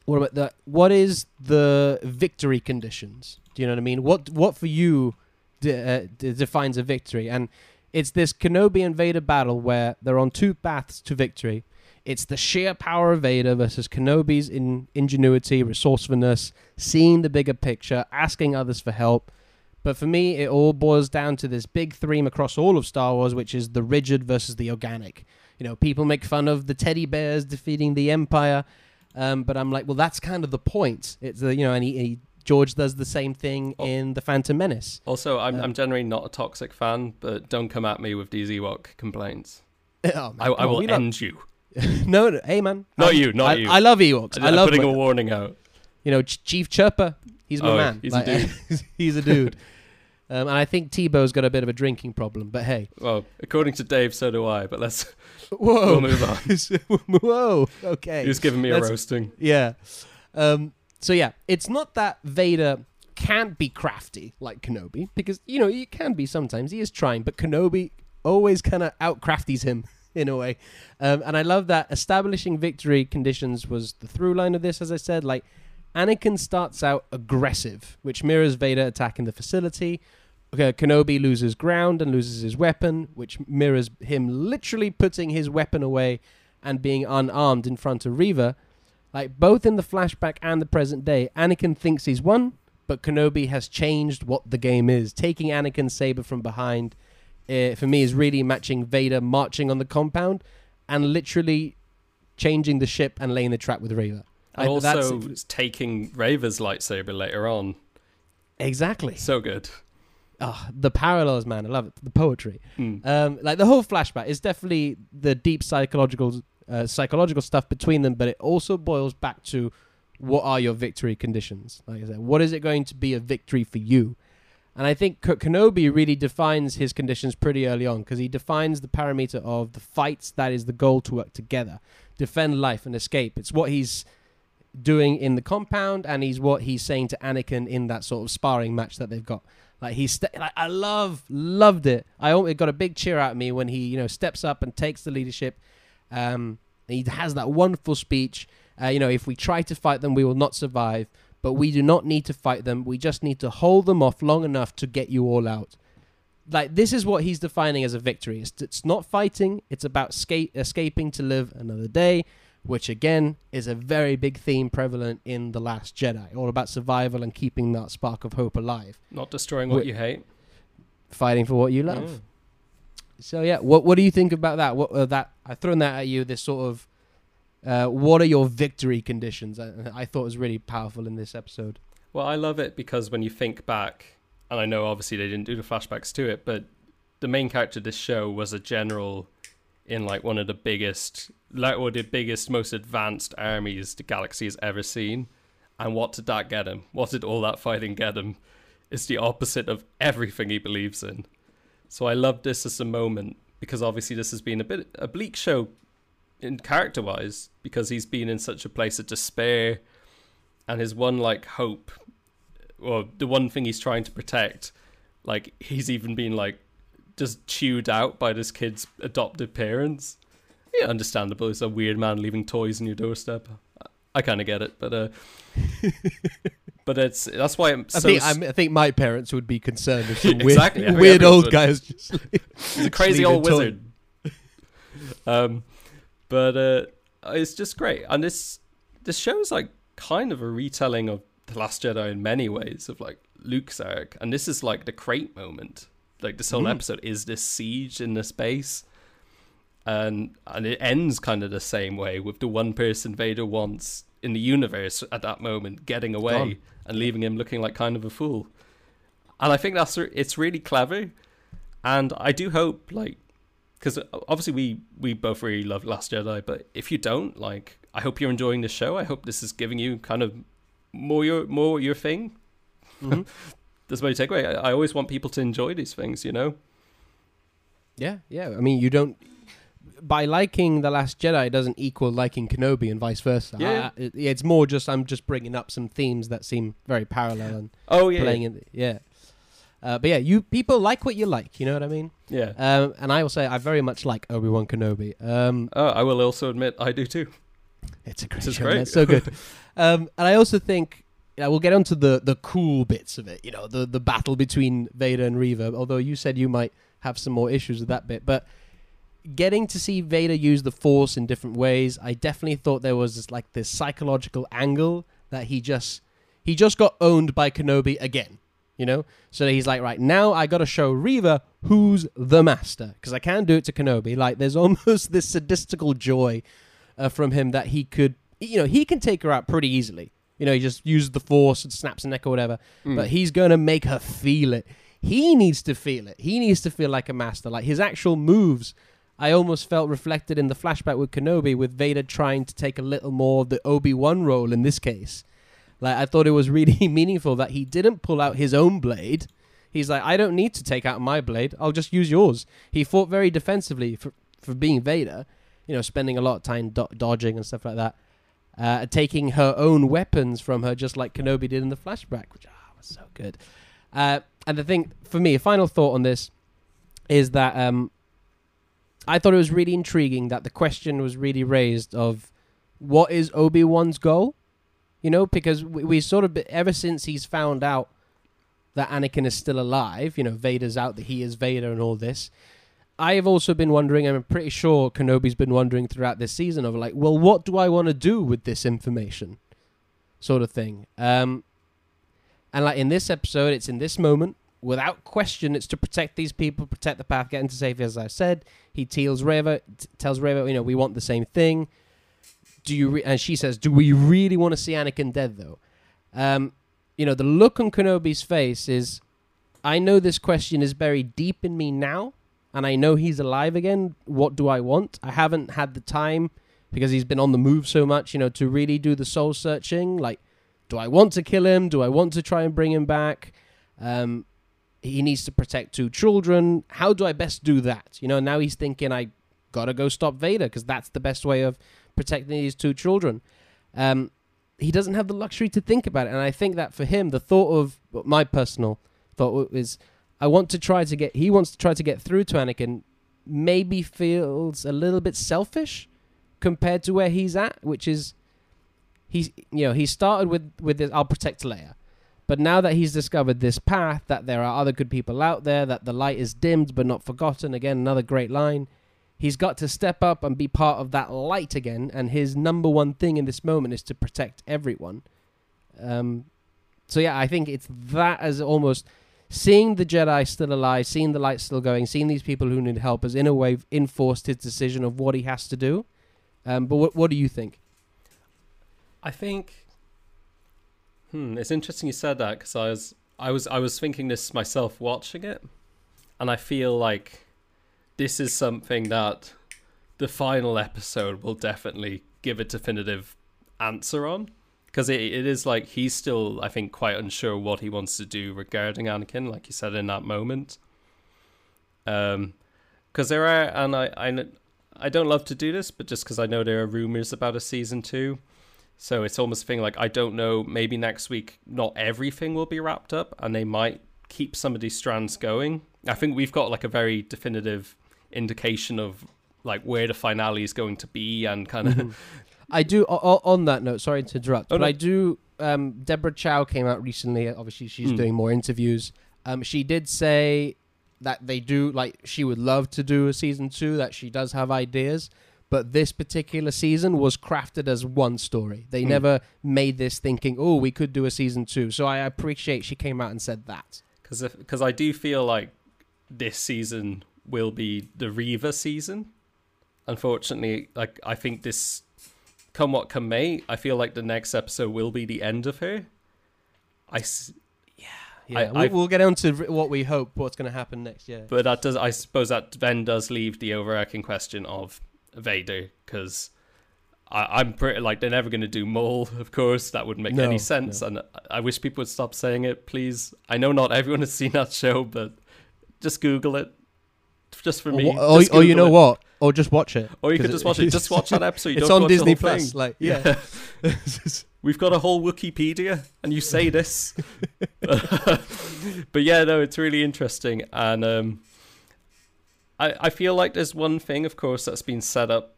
what, about the... what is the victory conditions? Do you know what I mean? What, what for you de- uh, de- defines a victory? And it's this Kenobi and Vader battle where they're on two paths to victory. It's the sheer power of Vader versus Kenobi's in ingenuity, resourcefulness, seeing the bigger picture, asking others for help. But for me, it all boils down to this big theme across all of Star Wars, which is the rigid versus the organic. You know, people make fun of the teddy bears defeating the Empire, um, but I'm like, well, that's kind of the point. It's the, you know, and he... he George does the same thing oh. in The Phantom Menace. Also, I'm, um, I'm generally not a toxic fan, but don't come at me with these Ewok complaints. Oh, man, I, I will end not... you. no, no, hey, man. Not I'm, you, not I, you. I love Ewoks. I, I love putting my... a warning out. You know, Ch- Chief Chirpa, he's my oh, man. He's like, a dude. he's a dude. um, and I think Tebow's got a bit of a drinking problem, but hey. Well, according to Dave, so do I, but let's... Whoa. We'll move on. Whoa, okay. He was giving me let's... a roasting. Yeah. Um... So, yeah, it's not that Vader can't be crafty like Kenobi, because, you know, he can be sometimes. He is trying, but Kenobi always kind of out-crafties him in a way. Um, and I love that establishing victory conditions was the through line of this, as I said. Like, Anakin starts out aggressive, which mirrors Vader attacking the facility. Okay, Kenobi loses ground and loses his weapon, which mirrors him literally putting his weapon away and being unarmed in front of Reva. Like, both in the flashback and the present day, Anakin thinks he's won, but Kenobi has changed what the game is. Taking Anakin's saber from behind, uh, for me, is really matching Vader marching on the compound and literally changing the ship and laying the trap with Reva. And I, also that's, taking Reva's lightsaber later on. Exactly. So good. Oh, the parallels, man. I love it. The poetry. Mm. Um, like, the whole flashback is definitely the deep psychological... Uh, psychological stuff between them, but it also boils back to what are your victory conditions? Like I said, what is it going to be a victory for you? And I think Kenobi really defines his conditions pretty early on, because he defines the parameter of the fights that is the goal to work together, defend life and escape. It's what he's doing in the compound, and he's what he's saying to Anakin in that sort of sparring match that they've got. Like he's st- like I love loved it. I always got a big cheer out of me when he, you know, steps up and takes the leadership. Um, He has that wonderful speech, uh, you know, if we try to fight them, we will not survive, but we do not need to fight them. We just need to hold them off long enough to get you all out. Like, this is what he's defining as a victory. It's, it's not fighting. It's about escape, escaping to live another day, which, again, is a very big theme prevalent in The Last Jedi, all about survival and keeping that spark of hope alive. Not destroying what We're, you hate. Fighting for what you love. Mm. So, yeah, what what do you think about that? What uh, that I've thrown that at you, this sort of, uh, what are your victory conditions? I, I thought was really powerful in this episode. Well, I love it because when you think back, and I know obviously they didn't do the flashbacks to it, but the main character of this show was a general in like one of the biggest, like one of the biggest, most advanced armies the galaxy has ever seen. And what did that get him? What did all that fighting get him? It's the opposite of everything he believes in. So I love this as a moment, because obviously this has been a bit a bleak show in character-wise, because he's been in such a place of despair, and his one like hope, or the one thing he's trying to protect, like he's even been like just chewed out by this kid's adoptive parents. Yeah, understandable. It's a weird man leaving toys on your doorstep. I kind of get it, but uh, but it's that's why I'm. So I think, I'm, I think my parents would be concerned if some exactly, weird, weird old would. guy is just like, he's a crazy old wizard. um, but uh, it's just great, and this this show is like kind of a retelling of The Last Jedi in many ways, of like Luke's arc, and this is like the crate moment. Like this whole mm. episode is this siege in this base. And and it ends kind of the same way, with the one person Vader wants in the universe at that moment getting away Gone. and leaving him looking like kind of a fool. And I think that's re- it's really clever. And I do hope, like, because obviously we, we both really love Last Jedi, but if you don't, like, I hope you're enjoying the show. I hope this is giving you kind of more your more your thing. Mm-hmm. That's my takeaway. I, I always want people to enjoy these things, you know? Yeah, yeah. I mean, you don't... By liking The Last Jedi doesn't equal liking Kenobi and vice versa. Yeah, I, it's more just I'm just bringing up some themes that seem very parallel and oh yeah, playing yeah. in the, yeah. Uh, but yeah, you people like what you like. You know what I mean? Yeah. Um, and I will say I very much like Obi-Wan Kenobi. Um, oh, I will also admit I do too. It's a great show. Great. It's so good. um, and I also think yeah, we'll get onto the the cool bits of it. You know, the the battle between Vader and Reva. Although you said you might have some more issues with that bit, but. Getting to see Vader use the Force in different ways, I definitely thought there was this, like this psychological angle that he just he just got owned by Kenobi again, you know? So he's like, right, now I got to show Reva who's the master, because I can do it to Kenobi. Like, there's almost this sadistical joy uh, from him that he could, you know, he can take her out pretty easily. You know, he just uses the Force and snaps her neck or whatever, mm. but he's going to make her feel it. He needs to feel it. He needs to feel like a master. Like, his actual moves... I almost felt reflected in the flashback with Kenobi, with Vader trying to take a little more of the Obi-Wan role in this case. Like, I thought it was really meaningful that he didn't pull out his own blade. He's like, I don't need to take out my blade. I'll just use yours. He fought very defensively for, for being Vader, you know, spending a lot of time do- dodging and stuff like that, uh, taking her own weapons from her, just like Kenobi did in the flashback, which ah, was so good. Uh, and the thing, for me, a final thought on this is that... Um, I thought it was really intriguing that the question was really raised of what is Obi-Wan's goal? You know, because we, we sort of, ever since he's found out that Anakin is still alive, you know, Vader's out, that he is Vader and all this, I have also been wondering, and I'm pretty sure Kenobi's been wondering throughout this season of like, well, what do I want to do with this information? Sort of thing. Um, and like in this episode, it's in this moment. Without question, it's to protect these people, protect the path, get into safety, as I said. He tells Reva, t- tells Reva, you know, we want the same thing. Do you? Re-? And she says, do we really want to see Anakin dead, though? Um, you know, the look on Kenobi's face is, I know this question is buried deep in me now, and I know he's alive again. What do I want? I haven't had the time, because he's been on the move so much, you know, to really do the soul searching. Like, do I want to kill him? Do I want to try and bring him back? Um... He needs to protect two children. How do I best do that? You know, now he's thinking, I gotta go stop Vader, because that's the best way of protecting these two children. Um, he doesn't have the luxury to think about it. And I think that for him, the thought of, well, my personal thought is, I want to try to get, he wants to try to get through to Anakin, maybe feels a little bit selfish, compared to where he's at, which is he's you know he started with with this I'll protect Leia, but now that he's discovered this path, that there are other good people out there, that the light is dimmed but not forgotten, again another great line, he's got to step up and be part of that light again, and his number one thing in this moment is to protect everyone. Um so yeah, I think it's that as almost seeing the Jedi still alive, seeing the light still going, seeing these people who need help has in a way enforced his decision of what he has to do. Um, but what, what do you think? I think hmm, it's interesting you said that, because I was, I, was, I was thinking this myself watching it. And I feel like this is something that the final episode will definitely give a definitive answer on. Because it, it is like he's still, I think, quite unsure what he wants to do regarding Anakin, like you said in that moment. Um, because there are, and I, I, I don't love to do this, but just because I know there are rumors about a season two, so it's almost a thing like I don't know. Maybe next week, not everything will be wrapped up, and they might keep some of these strands going. I think we've got like a very definitive indication of like where the finale is going to be, and kind of. Mm-hmm. I do, on that note, sorry to interrupt, oh, but no. I do, um, Deborah Chow came out recently, obviously she's mm. doing more interviews, um, she did say that they do, like, she would love to do a season two, that she does have ideas, but this particular season was crafted as one story. They mm. never made this thinking, oh, we could do a season two, so I appreciate she came out and said that. Because I do feel like this season will be the Reva season, unfortunately. Like, I think this... Come what come may, I feel like the next episode will be the end of her. I, s- yeah, yeah. I, we'll, we'll get on to what we hope, what's going to happen next year. But that does, I suppose, that then does leave the overarching question of Vader, because I'm pretty like they're never going to do Maul. Of course, that wouldn't make no, any sense, no. And I wish people would stop saying it, please. I know not everyone has seen that show, but just Google it. Just for me, or, just or you know it. What, or just watch it, or you could just it, watch it. Just watch that episode. You it's don't on Disney Plus. Like, yeah, yeah. We've got a whole Wikipedia, and you say this, but yeah, no, it's really interesting, and um, I I feel like there's one thing, of course, that's been set up.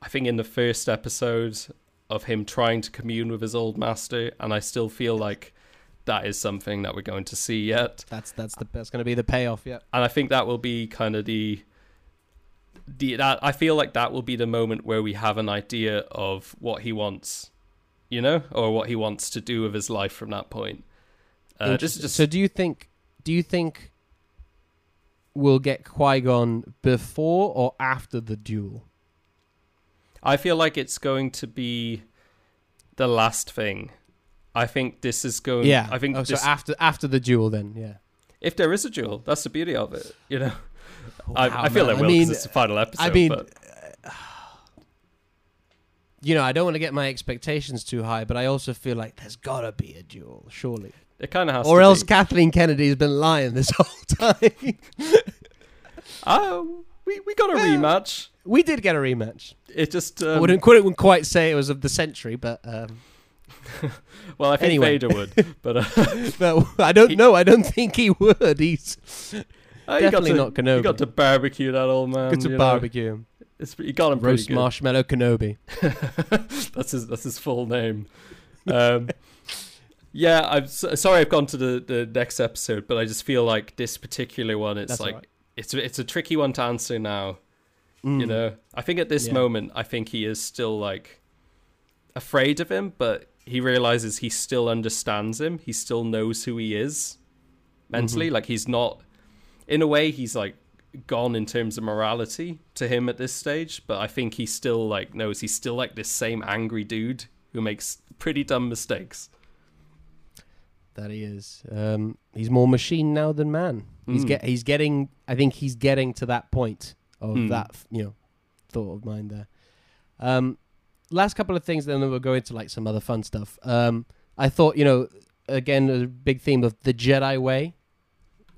I think in the first episode of him trying to commune with his old master, and I still feel like. That is something that we're going to see yet. That's that's the that's going to be the payoff, yeah. And I think that will be kind of the the that I feel like that will be the moment where we have an idea of what he wants, you know, or what he wants to do with his life from that point. Uh, just, just so do you think do you think we'll get Qui-Gon before or after the duel? I feel like it's going to be the last thing. I think this is going... Yeah. I think oh, this, so after after the duel then, yeah. If there is a duel, that's the beauty of it, you know. Wow, I, I feel it will because it's the final episode. I mean, but. Uh, you know, I don't want to get my expectations too high, but I also feel like there's got to be a duel, surely. It kind of has or to else be. Kathleen Kennedy has been lying this whole time. Oh, we, we got a well, rematch. We did get a rematch. It just... Um, I wouldn't, wouldn't quite say it was of the century, but... Um, well, I think anyway. Vader would, but uh, no, I don't he, know. I don't think he would. He's uh, definitely he to, not Kenobi. He got to barbecue that old man. Got to barbecue know. him. It's, he got him roast good. Marshmallow Kenobi. that's his. That's his full name. Um, yeah, I'm so, sorry. I've gone to the, the next episode, but I just feel like this particular one. It's that's like right. it's it's a tricky one to answer now. Mm. You know, I think at this yeah. moment, I think he is still like afraid of him, but. He realizes he still understands him. He still knows who he is mentally. Mm-hmm. Like he's not, in a way, he's like gone in terms of morality to him at this stage. But I think he still like knows he's still like this same angry dude who makes pretty dumb mistakes. That he is. Um, he's more machine now than man. Mm. He's get he's getting. I think he's getting to that point of mm. that you know thought of mine there. Um. Last couple of things, then we'll go into like some other fun stuff. Um, I thought, you know, again, a big theme of the Jedi way.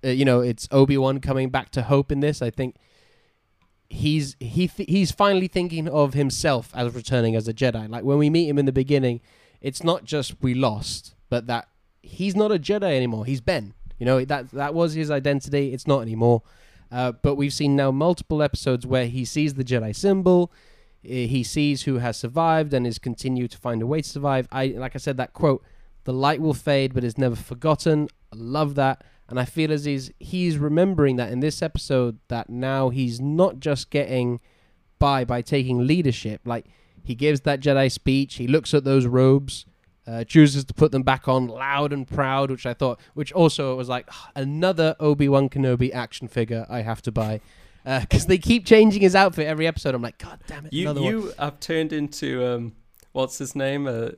Uh, you know, it's Obi-Wan coming back to hope in this. I think he's he th- he's finally thinking of himself as returning as a Jedi. Like when we meet him in the beginning, it's not just we lost, but that he's not a Jedi anymore. He's Ben. You know, that that was his identity. It's not anymore. Uh, but we've seen now multiple episodes where he sees the Jedi symbol. he sees who has survived and is continued to find a way to survive. I like I said, that quote, "The light will fade but is never forgotten." I love that. And I feel as he's, he's remembering that in this episode, that now he's not just getting by by taking leadership. Like, he gives that Jedi speech, he looks at those robes, uh, chooses to put them back on loud and proud, which I thought, which also was like, another Obi-Wan Kenobi action figure I have to buy. Because uh, they keep changing his outfit every episode. I'm like, God damn it, you, another you one. You have turned into, um, what's his name? Uh,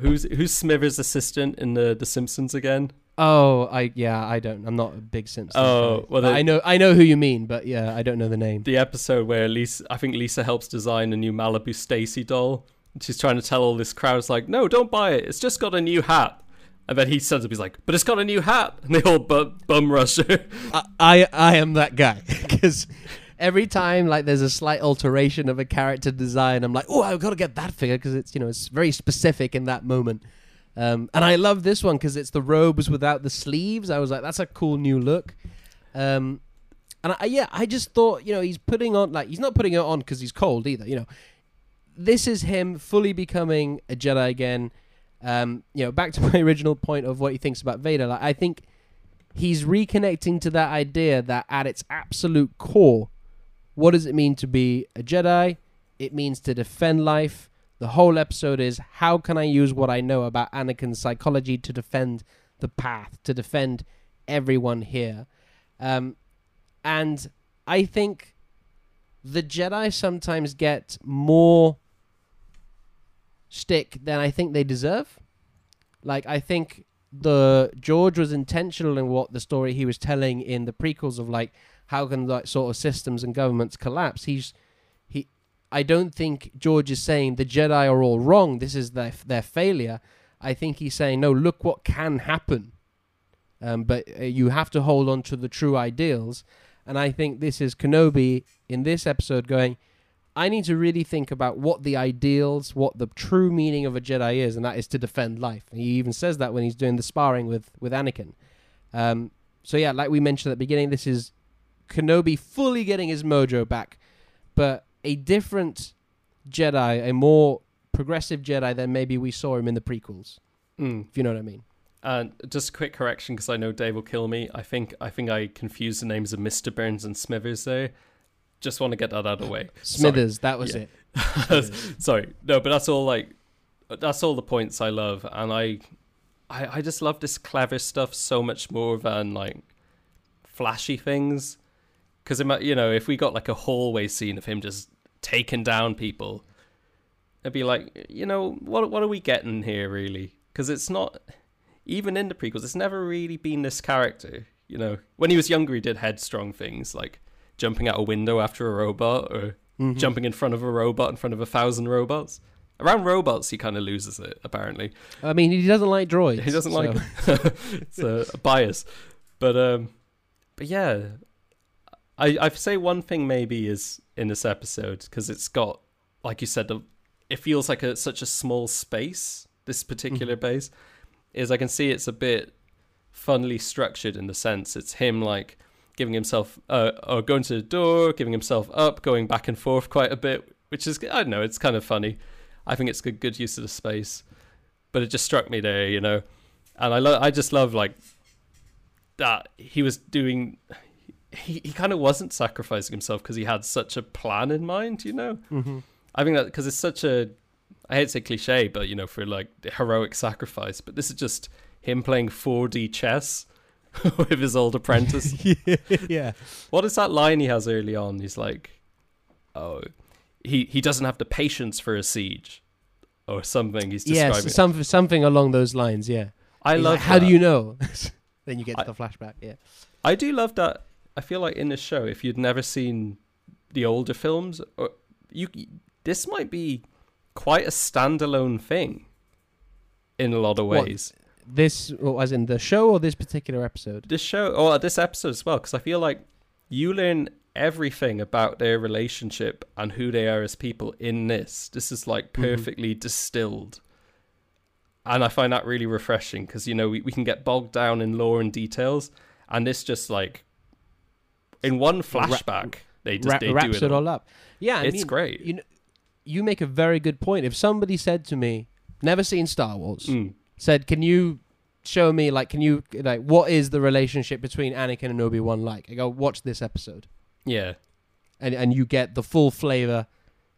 who's who's Smithers' assistant in the, the Simpsons again? Oh, I yeah, I don't. I'm not a big Simpsons. Oh, well, the, I know, I know who you mean, but yeah, I don't know the name. The episode where Lisa, I think Lisa helps design a new Malibu Stacy doll. And she's trying to tell all this crowd, it's like, no, don't buy it. It's just got a new hat. And then he stands up, he's like, but it's got a new hat. And they all bu- bum rush her. I, I, I am that guy, because every time like there's a slight alteration of a character design, I'm like, oh, I've got to get that figure because it's you know it's very specific in that moment. Um, and I love this one because it's the robes without the sleeves. I was like, that's a cool new look. Um, and I, yeah, I just thought, you know, he's putting on, like, he's not putting it on because he's cold either. You know, this is him fully becoming a Jedi again. Um, you know, back to my original point of what he thinks about Vader. Like, I think he's reconnecting to that idea that at its absolute core, what does it mean to be a Jedi? It means to defend life. The whole episode is, how can I use what I know about Anakin's psychology to defend the path, to defend everyone here? Um, and I think the Jedi sometimes get more stick than I think they deserve. Like, I think the George was intentional in what the story he was telling in the prequels of, like, how can that sort of systems and governments collapse? He's... I don't think George is saying the Jedi are all wrong. This is their their failure. I think he's saying, no, look what can happen. Um, but uh, you have to hold on to the true ideals. And I think this is Kenobi in this episode going, I need to really think about what the ideals, what the true meaning of a Jedi is, and that is to defend life. And he even says that when he's doing the sparring with, with Anakin. Um, so yeah, like we mentioned at the beginning, this is Kenobi fully getting his mojo back. But a different Jedi, a more progressive Jedi than maybe we saw him in the prequels, mm. if you know what I mean. And uh, just a quick correction, because I know Dave will kill me. I think I think I confused the names of Mister Burns and Smithers there. Just want to get that out of the way. Smithers, Sorry. that was yeah. it. Sorry, no, but that's all. Like, that's all the points I love, and I, I, I just love this clever stuff so much more than like flashy things. Because, you know, if we got like a hallway scene of him just taking down people, it'd be like, you know, what what are we getting here, really? Because it's not, even in the prequels, it's never really been this character, you know. When he was younger, he did headstrong things, like jumping out a window after a robot, or mm-hmm. jumping in front of a robot in front of a thousand robots. Around robots, he kind of loses it, apparently. I mean, he doesn't like droids. He doesn't so. like It's a, a bias. But, um, but yeah... I, I'd say one thing maybe is in this episode, because it's got, like you said, the, it feels like a, such a small space, this particular mm-hmm. base, is I can see it's a bit funnily structured in the sense it's him like giving himself, uh, or going to the door, giving himself up, going back and forth quite a bit, which is, I don't know, it's kind of funny. I think it's good, good use of the space, but it just struck me there, you know, and I, lo- I just love like that he was doing... He he kind of wasn't sacrificing himself because he had such a plan in mind, you know? Mm-hmm. I think that because it's such a, I hate to say cliche, but, you know, for like heroic sacrifice. But this is just him playing four D chess with his old apprentice. Yeah. What is that line he has early on? He's like, oh, he, he doesn't have the patience for a siege or something. He's describing yeah, so some, something along those lines, yeah. I He's love like, how do you know? Then you get to I, the flashback, yeah. I do love that. I feel like in this show, if you'd never seen the older films, or you this might be quite a standalone thing in a lot of ways. What, this, or as in the show or this particular episode? This show, or this episode as well, because I feel like you learn everything about their relationship and who they are as people in this. This is like perfectly mm-hmm. distilled. And I find that really refreshing because, you know, we, we can get bogged down in lore and details. And this just like... In one flashback, they just they do it all up. Yeah, I mean, it's great. You know, you make a very good point. If somebody said to me, never seen Star Wars, mm. said, can you show me, like, can you, like, what is the relationship between Anakin and Obi-Wan like? I go, watch this episode. Yeah. And and you get the full flavor,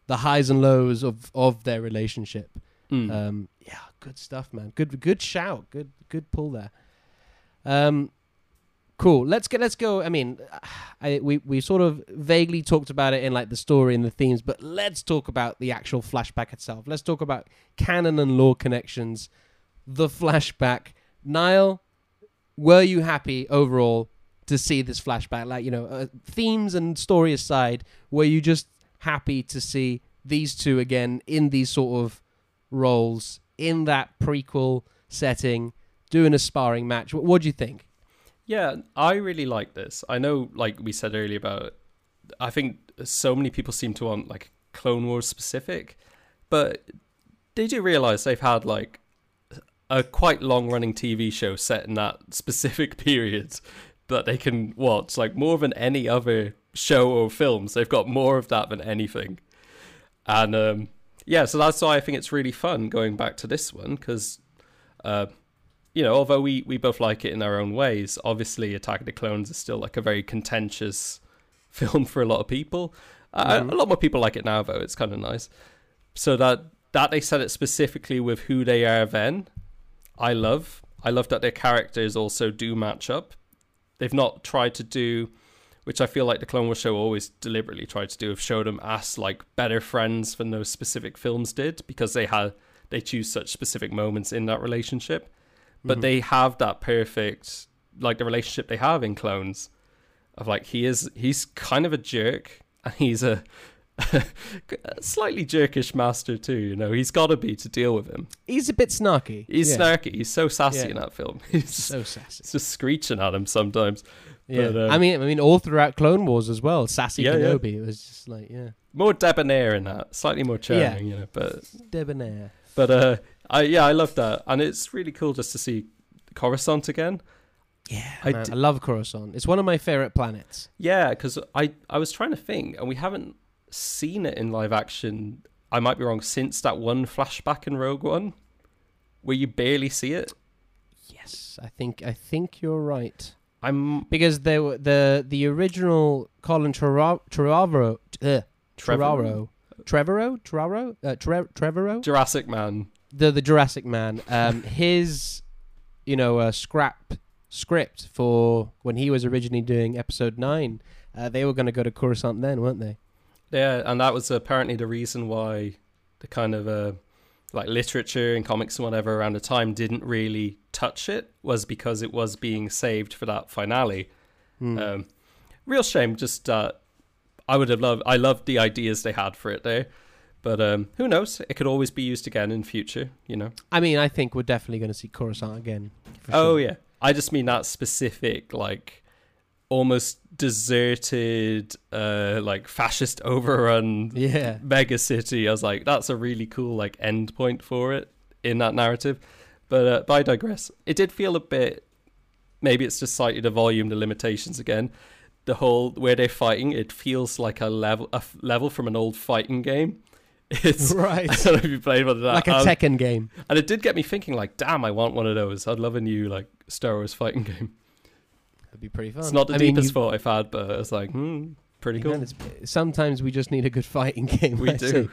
the highs and lows of, of their relationship. Mm. Um, yeah, good stuff, man. Good good shout. Good good pull there. Um, cool. Let's get let's go. I mean, I, we we sort of vaguely talked about it in like the story and the themes, but let's talk about the actual flashback itself. Let's talk about canon and lore connections. The flashback. Niall, were you happy overall to see this flashback? Like, you know, uh, themes and story aside, were you just happy to see these two again in these sort of roles in that prequel setting, doing a sparring match? What, what do you think? Yeah, I really like this. I know, like we said earlier about it, I think so many people seem to want like Clone Wars specific, but did you realize they've had like a quite long running T V show set in that specific period that they can watch, like more than any other show or films? They've got more of that than anything. And um yeah, so that's why I think it's really fun going back to this one, because uh you know, although we we both like it in our own ways, obviously Attack of the Clones is still like a very contentious film for a lot of people. Uh, mm. A lot more people like it now, though. It's kind of nice. So that that they said it specifically with who they are then, I love. I love that their characters also do match up. They've not tried to do, which I feel like the Clone Wars show always deliberately tried to do, of show them as like better friends than those specific films did, because they had they choose such specific moments in that relationship. But mm-hmm. they have that perfect, like the relationship they have in Clones, of like he is he's kind of a jerk, and he's a, a slightly jerkish master too. You know, he's got to be to deal with him. He's a bit snarky. He's yeah. snarky. He's so sassy yeah. in that film. He's so sassy. He's just screeching at him sometimes. Yeah, but, um, I mean, I mean, all throughout Clone Wars as well, sassy yeah, Kenobi. Yeah. It was just like, yeah, more debonair in that, slightly more charming, yeah. you know, but debonair. But uh, I yeah, I love that, and it's really cool just to see Coruscant again. Yeah, I, man, d- I love Coruscant. It's one of my favorite planets. Yeah, because I I was trying to think, and we haven't seen it in live action. I might be wrong. Since that one flashback in Rogue One, where you barely see it. Yes, I think I think you're right. I'm because they were the the original Colin Trevorrow Trevorrow Trevorrow Trevorrow Trevorrow uh, Tre- Trevorrow Jurassic Man the the Jurassic Man um his you know uh, scrap script for when he was originally doing Episode Nine, uh, they were going to go to Coruscant then, weren't they? Yeah, and that was apparently the reason why the kind of uh, like literature and comics and whatever around the time didn't really touch it, was because it was being saved for that finale. Mm. Um, real shame, just uh, I would have loved, I loved the ideas they had for it there, but um, who knows? It could always be used again in future, you know? I mean, I think we're definitely going to see Coruscant again. Oh sure. Yeah. I just mean that specific, like almost deserted, uh, like fascist overrun yeah. mega city. I was like, that's a really cool like end point for it in that narrative. But, uh, but I digress. It did feel a bit, maybe it's just cited the volume, the limitations again. The whole, where they're fighting, it feels like a level a f- level from an old fighting game. It's, right. I don't know if you played one of that. Like a um, Tekken game. And it did get me thinking like, damn, I want one of those. I'd love a new like Star Wars fighting game. That'd be pretty fun. It's not the I deepest mean, you... thought I've had, but it's like, hmm, pretty you cool. Know, sometimes we just need a good fighting game. We I do.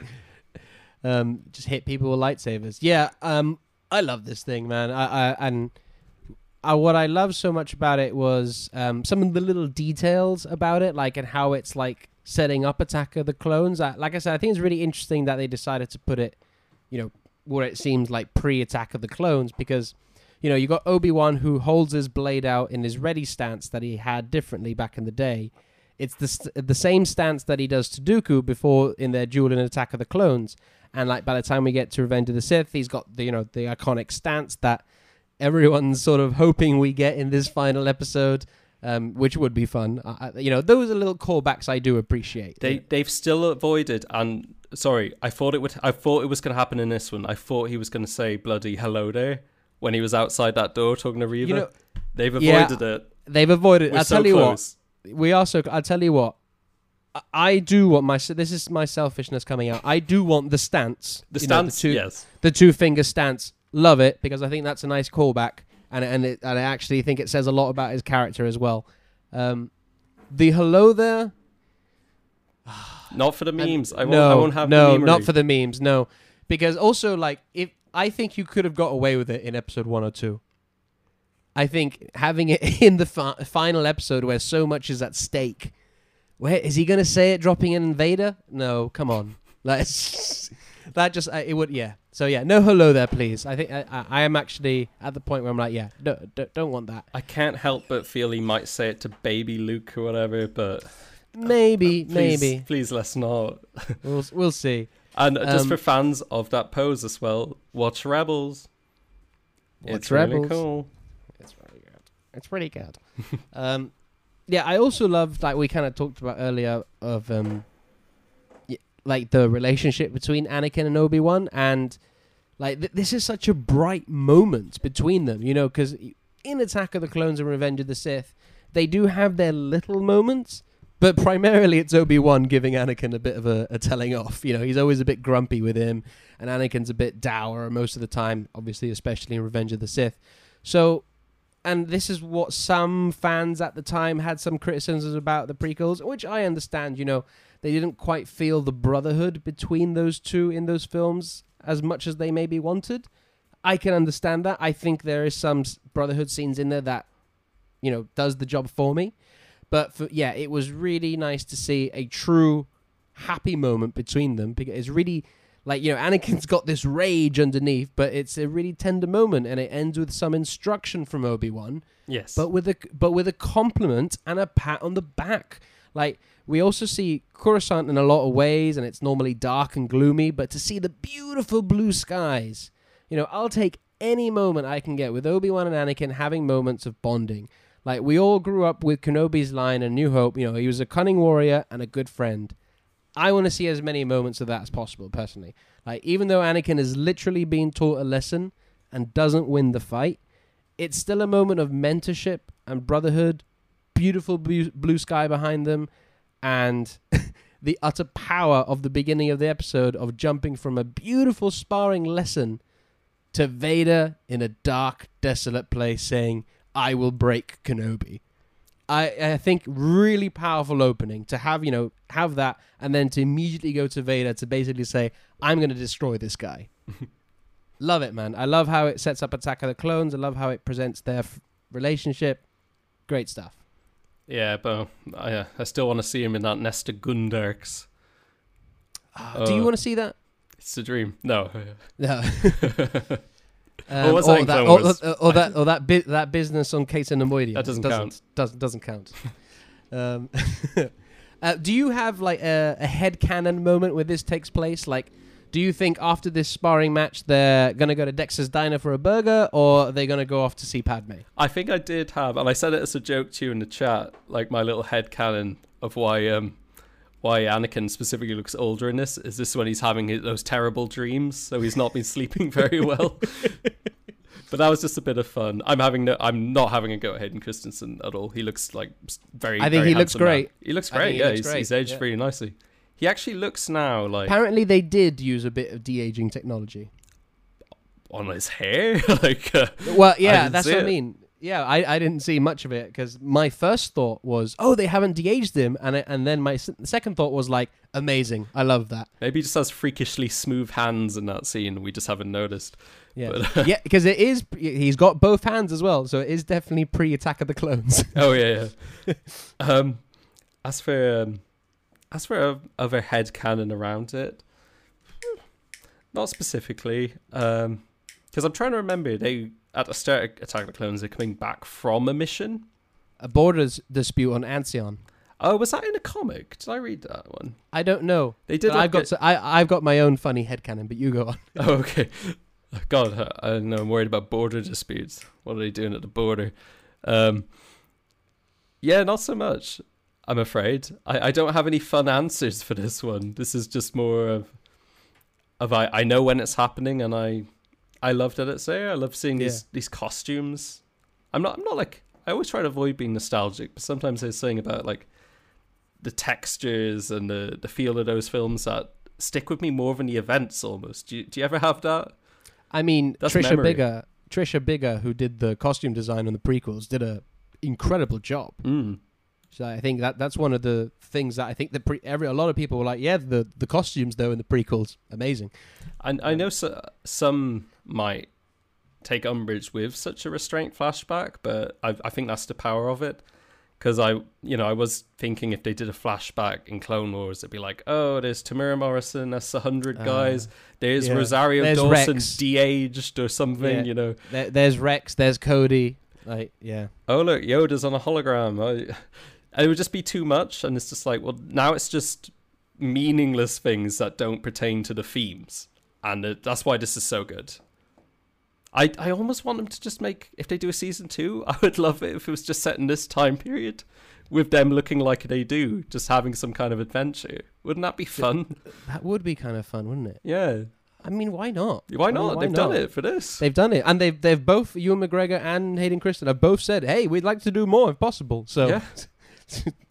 Um, just hit people with lightsabers. Yeah, um... I love this thing, man. I, I and I, what I love so much about it was um, some of the little details about it, like and how it's like setting up Attack of the Clones. I, like I said, I think it's really interesting that they decided to put it, you know, where it seems like pre-Attack of the Clones, because, you know, you got Obi-Wan who holds his blade out in his ready stance that he had differently back in the day. It's the st- the same stance that he does to Dooku before in their duel in Attack of the Clones. And like by the time we get to Revenge of the Sith, he's got the, you know, the iconic stance that everyone's sort of hoping we get in this final episode, um, which would be fun. I, you know, those are little callbacks I do appreciate. They they've still avoided. And sorry, I thought it would. I thought it was going to happen in this one. I thought he was going to say bloody hello there when he was outside that door talking to Reva. You know, they've avoided yeah, it. They've avoided it. I'll so tell you close. what. We are so. I'll tell you what. I do want my... This is my selfishness coming out. I do want the stance. The stance, know, the two, yes. The two-finger stance. Love it, because I think that's a nice callback. And and, it, and I actually think it says a lot about his character as well. Um, the hello there... Not for the memes. And I won't, no, I won't have no, the memery. No, not for the memes, no. Because also, like, if I think you could have got away with it in episode one or two. I think having it in the fi final episode where so much is at stake... Where, is he going to say it dropping in Vader? No, come on. Like, that just, it would, yeah. So, yeah, no hello there, please. I think I, I, I am actually at the point where I'm like, yeah, no, don't, don't want that. I can't help but feel he might say it to baby Luke or whatever, but... Maybe, uh, uh, please, maybe. Please, let's not. We'll, we'll see. And just um, for fans of that pose as well, watch Rebels. Watch it's Rebels. Really cool. It's really good. It's pretty good. um... Yeah, I also love, like we kind of talked about earlier, of um, like the relationship between Anakin and Obi-Wan, and like th this is such a bright moment between them, you know, because in Attack of the Clones and Revenge of the Sith, they do have their little moments, but primarily it's Obi-Wan giving Anakin a bit of a, a telling off. You know, he's always a bit grumpy with him, and Anakin's a bit dour most of the time, obviously, especially in Revenge of the Sith. So. And this is what some fans at the time had some criticisms about the prequels, which I understand, you know, they didn't quite feel the brotherhood between those two in those films as much as they maybe wanted. I can understand that. I think there is some brotherhood scenes in there that, you know, does the job for me. But, for, yeah, it was really nice to see a true happy moment between them, because it's really... Like, you know, Anakin's got this rage underneath, but it's a really tender moment, and it ends with some instruction from Obi-Wan. Yes. But with a but with a compliment and a pat on the back. Like, we also see Coruscant in a lot of ways, and it's normally dark and gloomy, but to see the beautiful blue skies, you know, I'll take any moment I can get with Obi-Wan and Anakin having moments of bonding. Like, we all grew up with Kenobi's line in New Hope, you know, he was a cunning warrior and a good friend. I want to see as many moments of that as possible, personally. Like, even though Anakin is literally being taught a lesson and doesn't win the fight, it's still a moment of mentorship and brotherhood, beautiful blue, blue sky behind them, and the utter power of the beginning of the episode of jumping from a beautiful sparring lesson to Vader in a dark, desolate place saying, "I will break Kenobi." I, I think really powerful opening to have, you know, have that and then to immediately go to Vader to basically say, I'm going to destroy this guy. Love it, man. I love how it sets up Attack of the Clones. I love how it presents their f relationship. Great stuff. Yeah, but I, uh, I still want to see him in that nest of Gundarks. Oh, uh, do you want to see that? It's a dream. No. No. Um, or, that, that, or, or, or that, or that, bi that business on Cater Nemoidia. That doesn't, doesn't count. Doesn't, doesn't count. um, uh, do you have like a, a headcanon moment where this takes place? Like, do you think after this sparring match they're gonna go to Dexter's Diner for a burger, or are they gonna go off to see Padme? I think I did have, and I said it as a joke to you in the chat, like my little headcanon of why um, why Anakin specifically looks older in this is this when he's having his, those terrible dreams, so he's not been sleeping very well. But that was just a bit of fun. I'm having no, I'm not having a go at Hayden Christensen at all. He looks like very. I think very he, looks he looks great. He looks great. Yeah, he's, he's aged yeah. pretty nicely. He actually looks now like. Apparently, they did use a bit of de-aging technology on his hair. like, uh, well, yeah, I that's what it. I mean. Yeah, I, I didn't see much of it because my first thought was, oh, they haven't de-aged him. And, I, and then my s second thought was like, amazing. I love that. Maybe he just has freakishly smooth hands in that scene. We just haven't noticed. Yeah, but, uh, yeah, because it is, he's got both hands as well. So it is definitely pre-Attack of the Clones. Oh, yeah, yeah. um, as for, um, as for uh, other headcanon around it, not specifically. Um, because I'm trying to remember, they... At the start of Attack of the Clones, they're coming back from a mission. A borders dispute on Ancion. Oh, was that in a comic? Did I read that one? I don't know. They did. I've got. To, I I've got my own funny headcanon, but you go on. Oh, okay. God, I know. I'm worried about border disputes. What are they doing at the border? Um, yeah, not so much. I'm afraid. I I don't have any fun answers for this one. This is just more of, of I I know when it's happening, and I. I love that it's there. I love seeing these yeah. these costumes. I'm not I'm not like I always try to avoid being nostalgic, but sometimes there's something about like the textures and the, the feel of those films that stick with me more than the events almost. Do you, do you ever have that? I mean, That's Trisha memory. Bigger, Trisha Bigger, who did the costume design on the prequels, did a incredible job. Mm. So I think that that's one of the things that I think the pre- every a lot of people were like, yeah, the, the costumes though in the prequels, amazing. And I know so, some might take umbrage with such a restraint flashback, but I, I think that's the power of it. Because I, you know, I was thinking if they did a flashback in Clone Wars, it'd be like, oh, there's Tamara Morrison, that's a hundred uh, guys. There's yeah. Rosario there's Dawson Rex. De-aged or something, yeah. you know. There, there's Rex, there's Cody. Like, yeah. Oh, look, Yoda's on a hologram. I, it would just be too much. And it's just like, well, now it's just meaningless things that don't pertain to the themes. And it, that's why this is so good. I, I almost want them to just make, if they do a season two, I would love it if it was just set in this time period with them looking like they do, just having some kind of adventure. Wouldn't that be fun? That would be kind of fun, wouldn't it? Yeah. I mean, why not? Why not? I mean, why they've not? done it for this. They've done it. And they've, they've both, Ewan McGregor and Hayden Christensen, have both said, hey, we'd like to do more if possible. So yeah.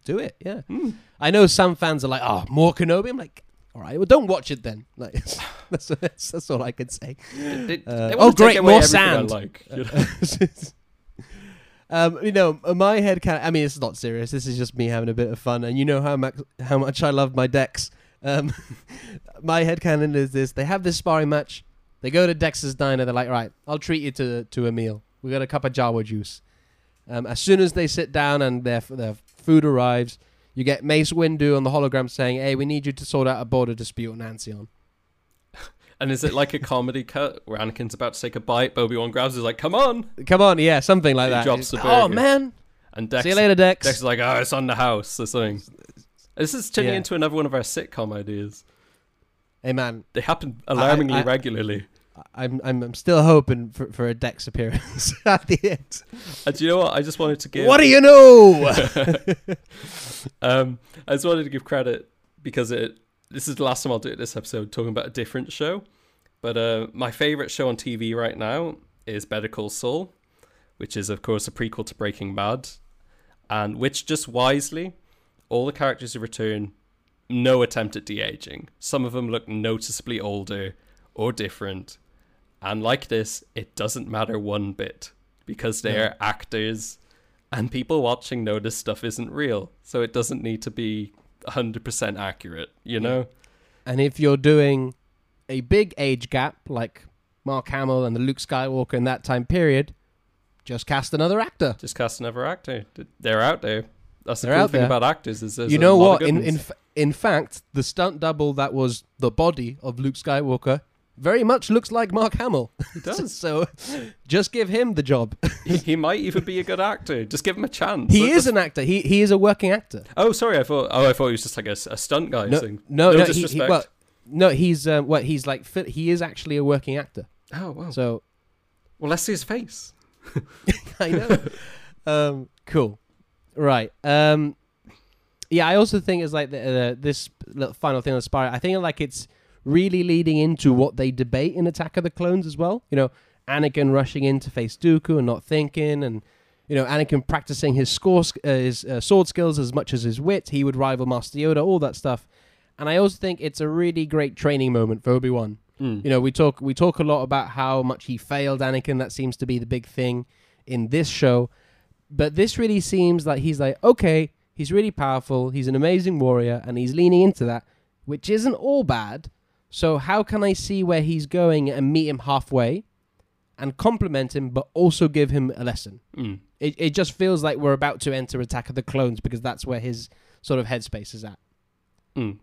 do it, yeah. Mm. I know some fans are like, oh, more Kenobi? I'm like... All right, well, don't watch it then. Like, that's, that's, that's all I can say. They, they, uh, they oh, great, more sand. Like, you know, um, you know my head kind of, I mean, it's not serious. This is just me having a bit of fun. And you know how much, how much I love my decks. Um, my headcanon is this. They have this sparring match. They go to Dex's diner. They're like, all right, I'll treat you to, to a meal. We got a cup of Jawa juice. Um, as soon as they sit down and their their food arrives, you get Mace Windu on the hologram saying, hey, we need you to sort out a border dispute on Ancion. And is it like a comedy cut where Anakin's about to take a bite, Obi-Wan grabs is like, come on. Come on, yeah, something like that. Drops the oh, man. And Dex, see you later, Dex. Dex is like, oh, it's on the house or something. This is turning yeah. into another one of our sitcom ideas. Hey, man. They happen alarmingly I, I, regularly. I'm, I'm I'm still hoping for, for a Dex appearance at the end. And do you know what? I just wanted to give... What do you know? um, I just wanted to give credit because it. This is the last time I'll do it this episode, talking about a different show. But uh, my favourite show on T V right now is Better Call Saul, which is, of course, a prequel to Breaking Bad, and which just wisely, all the characters who return, no attempt at de-aging. Some of them look noticeably older or different. And like this, it doesn't matter one bit because they are actors and people watching know this stuff isn't real. So it doesn't need to be one hundred percent accurate, you know? And if you're doing a big age gap like Mark Hamill and the Luke Skywalker in that time period, just cast another actor. Just cast another actor. They're out there. That's the cool thing about actors. Is you know what? In, in, in fact, the stunt double that was the body of Luke Skywalker very much looks like Mark Hamill. He does. So just give him the job. he, he might even be a good actor. Just give him a chance. He that, is an actor. He he is a working actor. Oh, sorry. I thought Oh, I thought he was just like a, a stunt guy. No, thing. no, no, no he, he, well, no he's, um, well, he's like, he is actually a working actor. Oh, wow. So, well, let's see his face. I know. um, cool. Right. Um, yeah, I also think it's like the, uh, this little final thing on the Spire. I think like it's really leading into what they debate in Attack of the Clones as well. You know, Anakin rushing in to face Dooku and not thinking, and, you know, Anakin practicing his, score, uh, his uh, sword skills as much as his wit. He would rival Master Yoda, all that stuff. And I also think it's a really great training moment for Obi-Wan. Mm. You know, we talk we talk a lot about how much he failed Anakin. That seems to be the big thing in this show. But this really seems like he's like, okay, he's really powerful. He's an amazing warrior, and he's leaning into that, which isn't all bad. So how can I see where he's going and meet him halfway and compliment him, but also give him a lesson? Mm. It it just feels like we're about to enter Attack of the Clones because that's where his sort of headspace is at. Mm.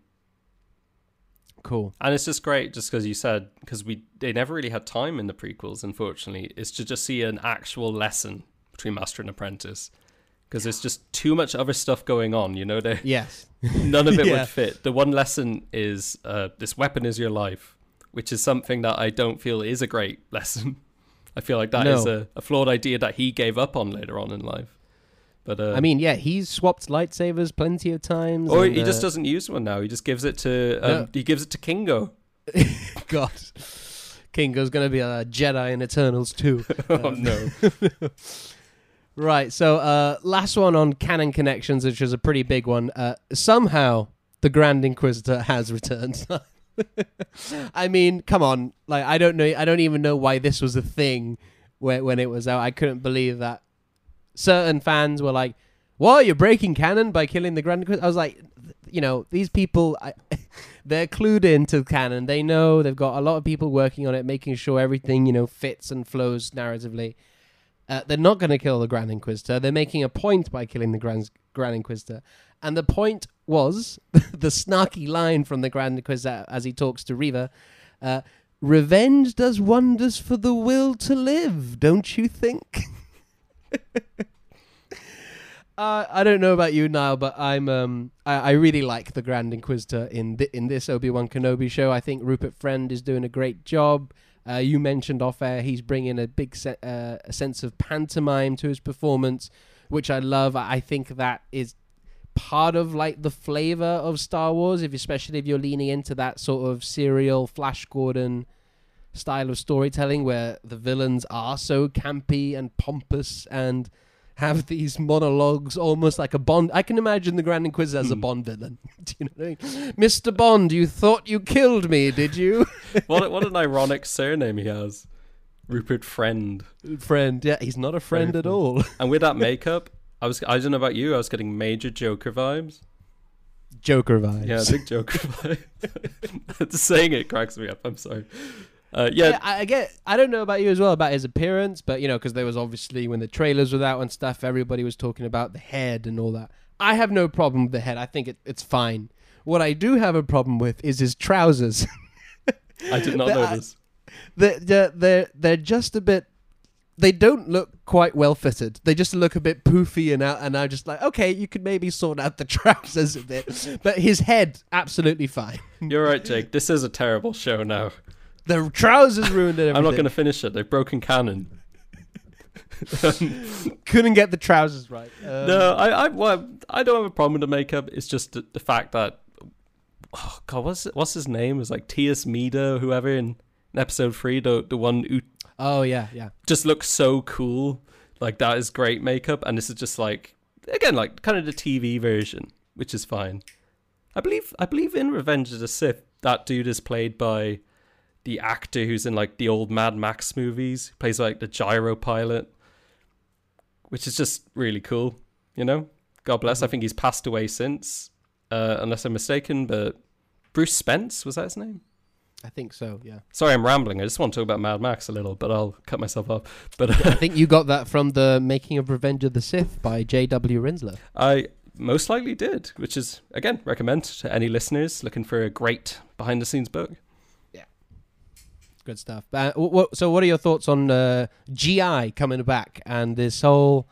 Cool. And it's just great just because you said, because we they never really had time in the prequels, unfortunately, is to just see an actual lesson between Master and Apprentice. Because there's just too much other stuff going on, you know? Yes. None of it yeah. would fit. The one lesson is, uh, this weapon is your life, which is something that I don't feel is a great lesson. I feel like that no. is a, a flawed idea that he gave up on later on in life. But uh, I mean, yeah, he's swapped lightsabers plenty of times. Or and, he uh, just doesn't use one now. He just gives it to, um, no. he gives it to Kingo. God. Kingo's going to be a Jedi in Eternals too. Oh, um, no. Right, so uh, last one on canon connections, which is a pretty big one. Uh, somehow, the Grand Inquisitor has returned. I mean, come on! Like, I don't know. I don't even know why this was a thing when when it was out. I couldn't believe that certain fans were like, "What? You're breaking canon by killing the Grand Inquisitor?" I was like, you know, these people, I, they're clued into canon. They know they've got a lot of people working on it, making sure everything, you know, fits and flows narratively. Uh, they're not going to kill the Grand Inquisitor. They're making a point by killing the Grand Grand Inquisitor. And the point was, the snarky line from the Grand Inquisitor as he talks to Reva, uh, revenge does wonders for the will to live, don't you think? uh, I don't know about you, Niall, but I'm, um, I, I really like the Grand Inquisitor in, th in this Obi-Wan Kenobi show. I think Rupert Friend is doing a great job. Uh, you mentioned off-air, he's bringing a big se uh, a sense of pantomime to his performance, which I love. I think that is part of like the flavor of Star Wars, if especially if you're leaning into that sort of serial Flash Gordon style of storytelling where the villains are so campy and pompous and have these monologues almost like a Bond. I can imagine the Grand Inquisitor as a Bond villain. Do you know what I mean? Mister Bond, you thought you killed me, did you? what what an ironic surname he has. Rupert Friend. Friend, yeah, he's not a friend Friend. At all. And with that makeup, I was, I don't know about you, I was getting major Joker vibes. Joker vibes. Yeah, I think Joker vibes. Saying it cracks me up, I'm sorry. Uh, yeah, yeah I, I get. I don't know about you as well, about his appearance, but, you know, because there was obviously, when the trailers were out and stuff, everybody was talking about the head and all that. I have no problem with the head. I think it, it's fine. What I do have a problem with is his trousers. I did not they're, know this. They're, they're, they're, they're just a bit... They don't look quite well-fitted. They just look a bit poofy and out, and I'm just like, okay, you could maybe sort out the trousers a bit. But his head, absolutely fine. You're right, Jake. This is a terrible show now. The trousers ruined it. I'm not going to finish it. They've broken canon. Couldn't get the trousers right. Um, no, I I, well, I don't have a problem with the makeup. It's just the, the fact that, oh God, what's, what's his name? It was like T S Mida, whoever, in, in episode three, the, the one who... Oh, yeah, yeah. Just looks so cool. Like, that is great makeup. And this is just like, again, like kind of the T V version, which is fine. I believe, I believe in Revenge of the Sith, that dude is played by the actor who's in like the old Mad Max movies. He plays like the gyro pilot, which is just really cool, you know? God bless. Mm-hmm. I think he's passed away since, uh, unless I'm mistaken, but Bruce Spence, was that his name? I think so, yeah. Sorry, I'm rambling. I just want to talk about Mad Max a little, but I'll cut myself off. But uh, I think you got that from the making of Revenge of the Sith by J W Rinsler. I most likely did, which is, again, recommend to any listeners looking for a great behind-the-scenes book. Yeah. Good stuff. Uh, what, so what are your thoughts on uh, G I coming back and this whole...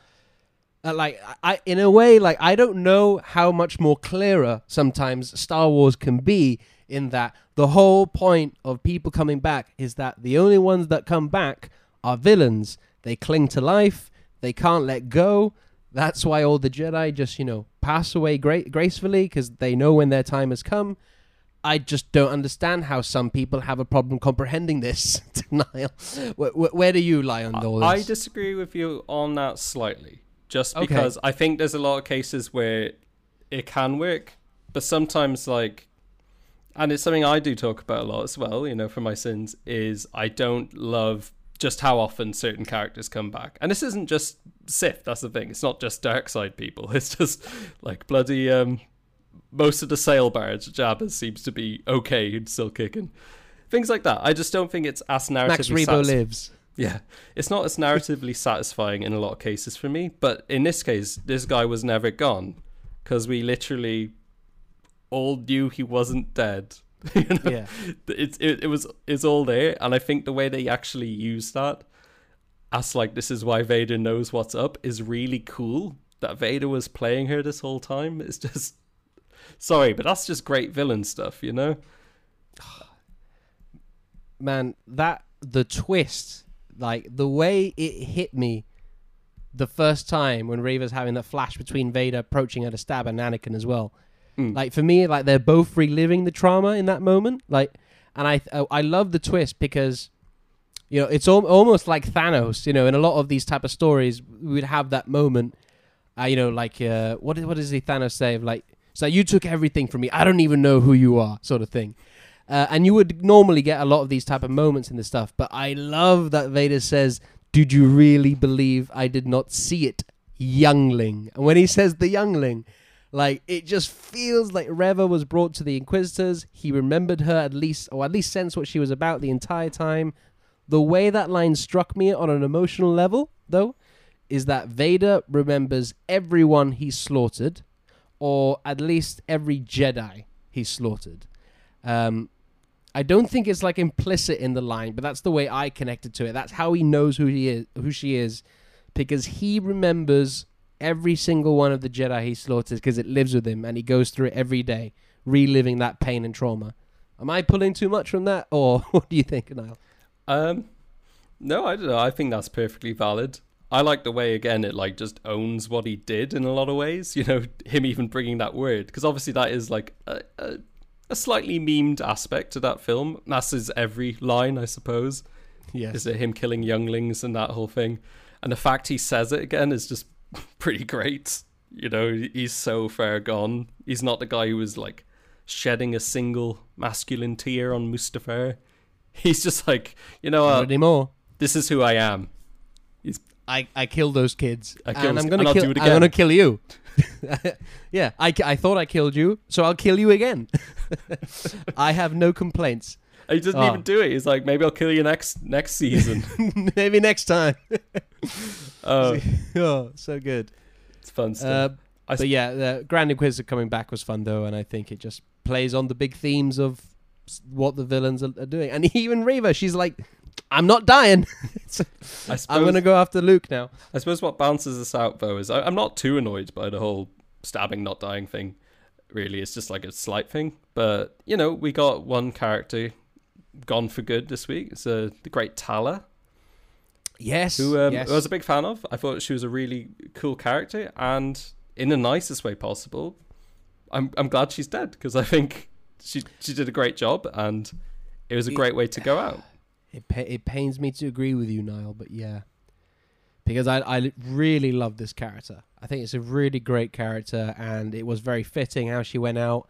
Uh, like, I, in a way, like, I don't know how much more clearer sometimes Star Wars can be, in that the whole point of people coming back is that the only ones that come back are villains. They cling to life. They can't let go. That's why all the Jedi just, you know, pass away gra gracefully because they know when their time has come. I just don't understand how some people have a problem comprehending this, Niall. Where, where do you lie on all this? I disagree with you on that slightly, just because okay. I think there's a lot of cases where it can work, but sometimes, like... And it's something I do talk about a lot as well, you know, for my sins, is I don't love just how often certain characters come back. And this isn't just Sith, that's the thing. It's not just Darkseid people. It's just, like, bloody, um, most of the sail barge Jabba seems to be okay and still kicking. Things like that. I just don't think it's as narratively... Max Rebo lives. Yeah. It's not as narratively satisfying in a lot of cases for me. But in this case, this guy was never gone, because we literally... all knew he wasn't dead. You know? Yeah, it's it, it was it's all there, and I think the way they actually use that as like this is why Vader knows what's up is really cool. That Vader was playing her this whole time. It's just sorry, but that's just great villain stuff, you know. Man, that the twist, like the way it hit me the first time when Reva's having that flash between Vader approaching her to stab and Anakin as well. Mm. Like for me, like they're both reliving the trauma in that moment. Like, and I, I love the twist because, You know, it's al almost like Thanos. You know, in a lot of these type of stories, we'd have that moment. Uh, you know, like uh, what what does the Thanos say? Of like, so you took everything from me. I don't even know who you are, sort of thing. Uh, and you would normally get a lot of these type of moments in this stuff. But I love that Vader says, "Did you really believe I did not see it, youngling?" And when he says the youngling, like, it just feels like Reva was brought to the Inquisitors. He remembered her at least, or at least sensed what she was about the entire time. The way that line struck me on an emotional level, though, is that Vader remembers everyone he slaughtered, or at least every Jedi he slaughtered. Um, I don't think it's like implicit in the line, but that's the way I connected to it. That's how he knows who he is, who she is, because he remembers every single one of the Jedi he slaughters because it lives with him, and he goes through it every day, reliving that pain and trauma. Am I pulling too much from that, or what do you think, Niall? Um, no, I don't know. I think that's perfectly valid. I like the way, again, it like just owns what he did in a lot of ways. You know, him even bringing that word, because obviously that is like a, a, a slightly memed aspect to that film. That's his every line, I suppose. Yes. Is it him killing younglings and that whole thing? And the fact he says it again is just pretty great. You know, he's so far gone. He's not the guy who was like shedding a single masculine tear on Mustafar. He's just like, you know, uh, not anymore. This is who I am. He's, I I killed those kids, I killed, and I'm gonna and kill. Do it again. I'm gonna kill you. Yeah, I, I thought I killed you, so I'll kill you again. I have no complaints. He doesn't oh. even do it. He's like, maybe I'll kill you next next season. Maybe next time. Oh. Oh, so good. It's fun stuff. Uh, I but yeah, the Grand Inquisitor coming back was fun though, and I think it just plays on the big themes of what the villains are, are doing. And even Reva, she's like, I'm not dying. I I'm going to go after Luke now. I suppose what balances this out though is I, I'm not too annoyed by the whole stabbing, not dying thing. Really, it's just like a slight thing. But, you know, we got one character gone for good this week. It's uh, the great Tala. Yes. Who, um, yes. who I was a big fan of. I thought she was a really cool character, and in the nicest way possible. I'm I'm glad she's dead, because I think she she did a great job, and it was a great it, way to go out. It pa it pains me to agree with you, Niall, but yeah, because I I really love this character. I think it's a really great character, and it was very fitting how she went out.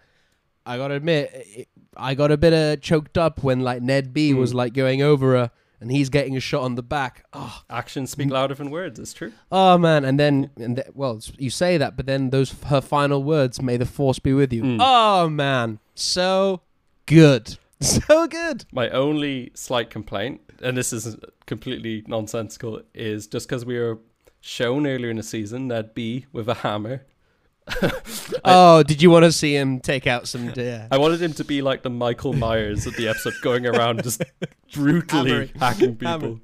I gotta admit, it, I got a bit uh, choked up when like Ned B mm. was like going over her, and he's getting a shot on the back. Oh, actions speak louder than words. It's true. Oh man, and then and th well, you say that, but then those her final words, "May the Force be with you." Mm. Oh man, so good, so good. My only slight complaint, and this is completely nonsensical, is just because we were shown earlier in the season Ned B with a hammer. I, oh, did you want to see him take out some deer? I wanted him to be like the Michael Myers of the episode, going around just brutally Hammering. hacking people. Hammering.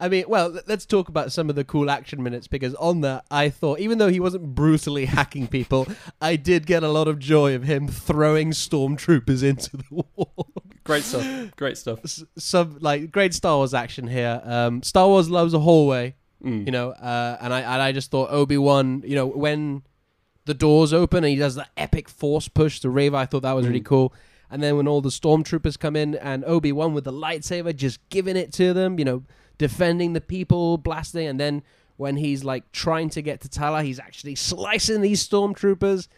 I mean, well, let's talk about some of the cool action minutes, because on that, I thought, even though he wasn't brutally hacking people, I did get a lot of joy of him throwing stormtroopers into the wall. Great stuff. Great stuff. Some like great Star Wars action here. Um, Star Wars loves a hallway, mm. you know, uh, and I and I just thought Obi-Wan, you know, when the doors open and he does that epic force push to Reva, I thought that was really mm. cool. And then when all the stormtroopers come in and Obi-Wan with the lightsaber just giving it to them, you know, defending the people, blasting. And then when he's like trying to get to Tala, he's actually slicing these stormtroopers.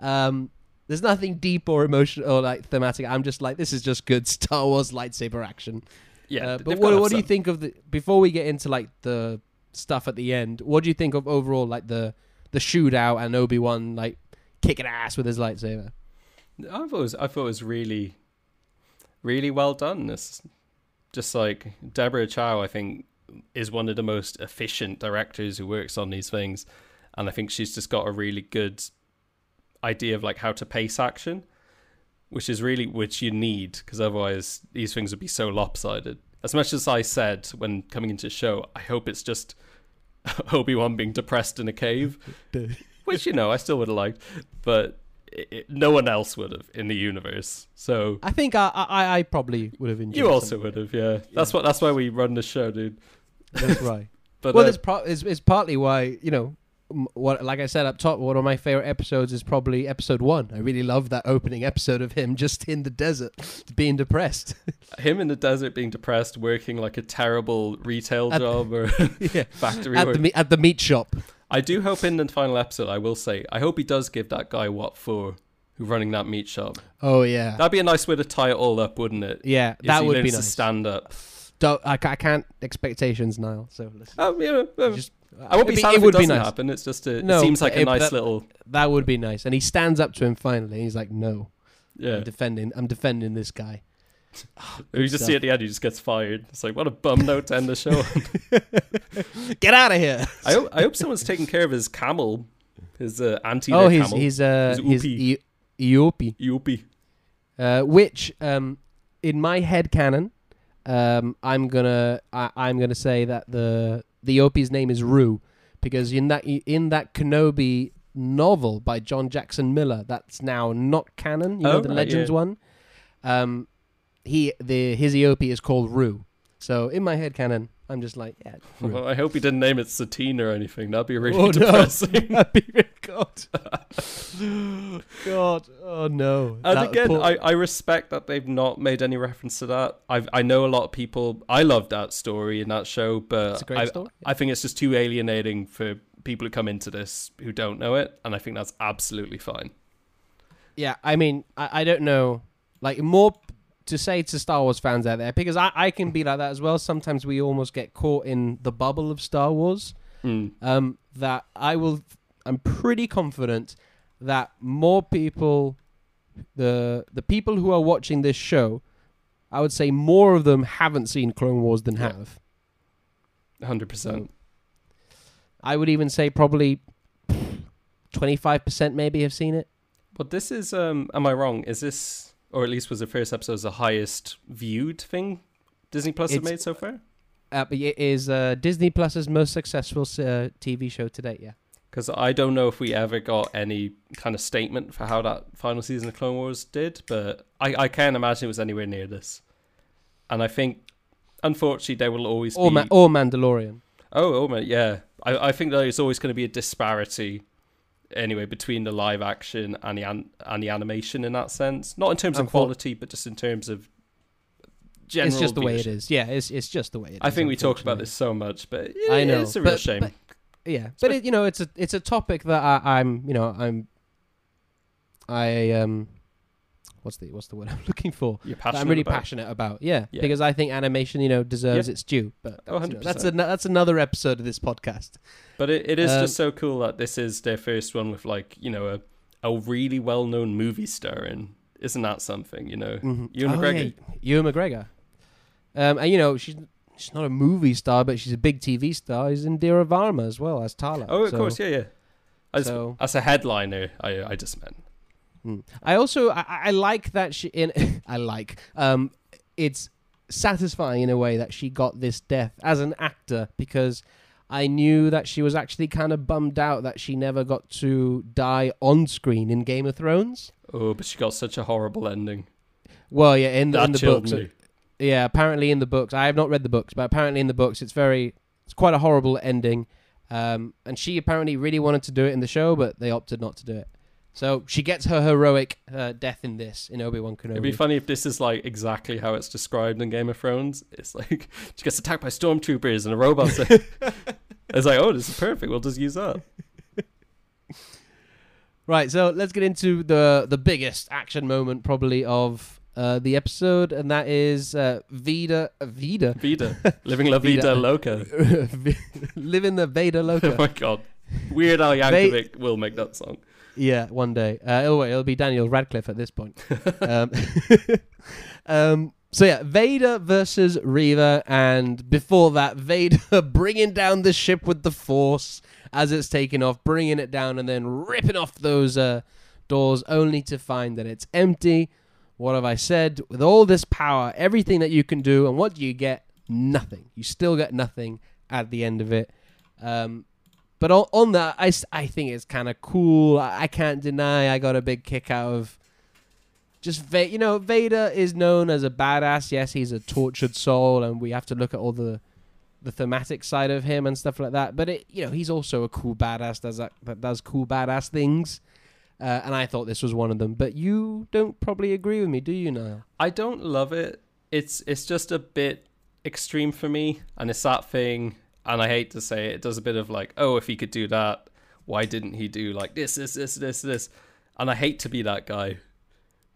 Um, there's nothing deep or emotional or like thematic. I'm just like, this is just good Star Wars lightsaber action. Yeah. Uh, but what, what do you think of the, before we get into like the stuff at the end, what do you think of overall, like the, the shootout and Obi-Wan like kicking ass with his lightsaber? I thought it was, I thought it was really, really well done. This, just like Deborah Chow, I think, is one of the most efficient directors who works on these things, and I think she's just got a really good idea of like how to pace action, which is really which you need, because otherwise these things would be so lopsided. As much as I said when coming into the show, I hope it's just Obi-Wan being depressed in a cave, which, you know, I still would have liked, but it, it, no one else would have in the universe. So I think I I, I probably would have enjoyed. You also would have, yeah. yeah. That's what. That's why we run the show, dude. That's right. But well, uh, it's, pro it's, it's partly why, you know, what, like I said up top, one of my favorite episodes is probably episode one. I really love that opening episode of him just in the desert being depressed. Him in the desert being depressed, working like a terrible retail at, job or yeah, factory at work. The, at the meat shop. I do hope in the final episode, I will say, I hope he does give that guy what for who's running that meat shop. Oh, yeah. That'd be a nice way to tie it all up, wouldn't it? Yeah, if that would be nice. To stand up. Don't, I, I can't expectations, Niall. So listen. Um, yeah, um, just, I won't be sad if it doesn't happen. It's just a, no, it seems like a nice that, little. That would be nice. And he stands up to him finally. And he's like, "No, yeah, I'm defending. I'm defending this guy." Oh, you just stuff. See at the end, he just gets fired. It's like, what a bum note to end the show. Get out of here! I hope, I hope someone's taking care of his camel, his uh, anti-camel. Oh, he's he's uh, his Upi. Upi. Upi. Uh, which, um, in my head canon. Um, I'm gonna I, I'm gonna say that the the Opie's name is Rue, because in that in that Kenobi novel by John Jackson Miller that's now not canon, you oh, know the right, Legends yeah. one. Um, he the his Eopie is called Rue. So in my head canon, I'm just like yeah. Rue. Well, I hope he didn't name it Satine or anything. That'd be really oh, depressing. No. That'd be really God. God. Oh no. And that again, I, I respect that they've not made any reference to that. I've, I know a lot of people, I love that story in that show, but it's a great I, story. I think it's just too alienating for people who come into this who don't know it. And I think that's absolutely fine. Yeah. I mean, I, I don't know, like more to say to Star Wars fans out there, because I, I can be like that as well. Sometimes we almost get caught in the bubble of Star Wars mm. um, that I will... I'm pretty confident that more people, the the people who are watching this show, I would say more of them haven't seen Clone Wars than yeah. have. one hundred percent. So I would even say probably twenty-five percent maybe have seen it. But this is, um, am I wrong? Is this, or at least was the first episode the highest viewed thing Disney Plus it's, have made so far? Uh, it is uh, Disney Plus's most successful uh, T V show to date, yeah. Because I don't know if we ever got any kind of statement for how that final season of Clone Wars did, but I, I can't imagine it was anywhere near this. And I think, unfortunately, there will always or be... Ma- or Mandalorian. Oh, oh man, yeah. I, I think there's always going to be a disparity, anyway, between the live action and the, an- and the animation in that sense. Not in terms of quality, but just in terms of general... It's just the way it is. Yeah, it's it's just the way it is. I think we talk about this so much, but it, I know, it's a real but, shame. But- Yeah, but it, you know, it's a it's a topic that I, I'm, you know, I'm, I um, what's the what's the word I'm looking for? You're passionate. That I'm really about. passionate about. Yeah, yeah, because I think animation, you know, deserves yeah. its due. But that's, oh, one hundred percent. You know, that's a that's another episode of this podcast. But it, it is um, just so cool that this is their first one with like you know a a really well known movie star in. Isn't that something? You know, mm-hmm. Ewan oh, McGregor. Yeah. Ewan McGregor. Um, and you know she's. She's not a movie star, but she's a big T V star. She's in Indira Varma as well as Tala. Oh, of so, course, yeah, yeah. As, so, as a headliner, I I just meant. Mm. I also I, I like that she in I like um it's satisfying in a way that she got this death as an actor, because I knew that she was actually kind of bummed out that she never got to die on screen in Game of Thrones. Oh, but she got such a horrible ending. Well, yeah, in the, in the books. Me. Yeah, apparently in the books, I have not read the books, but apparently in the books, it's very, it's quite a horrible ending. Um, and she apparently really wanted to do it in the show, but they opted not to do it. So she gets her heroic uh, death in this, in Obi-Wan Kenobi. It'd be funny if this is like exactly how it's described in Game of Thrones. It's like, she gets attacked by stormtroopers and a robot. It's like, oh, this is perfect. We'll just use that. Right, so let's get into the the biggest action moment probably of... Uh, the episode, and that is uh, Vida, Vida, Vida, living la Vida, Vida loca, living the Vader loca. Oh my god, Weird Al Yankovic Va- will make that song. Yeah, one day. Uh, it'll, it'll be Daniel Radcliffe at this point. um, um, so yeah, Vader versus Reva, and before that, Vader bringing down the ship with the Force as it's taking off, bringing it down, and then ripping off those uh, doors, only to find that it's empty. What have I said? With all this power, everything that you can do, and what do you get? Nothing. You still get nothing at the end of it. Um, but on, on that, I, I think it's kind of cool. I, I can't deny I got a big kick out of just, Va- you know, Vader is known as a badass. Yes, he's a tortured soul, and we have to look at all the the thematic side of him and stuff like that. But, it, you know, he's also a cool badass does that, that does cool badass things. Uh, and I thought this was one of them. But you don't probably agree with me, do you, Niall? I don't love it. It's it's just a bit extreme for me. And it's that thing, and I hate to say it, it does a bit of like, oh, if he could do that, why didn't he do like this, this, this, this, this? And I hate to be that guy.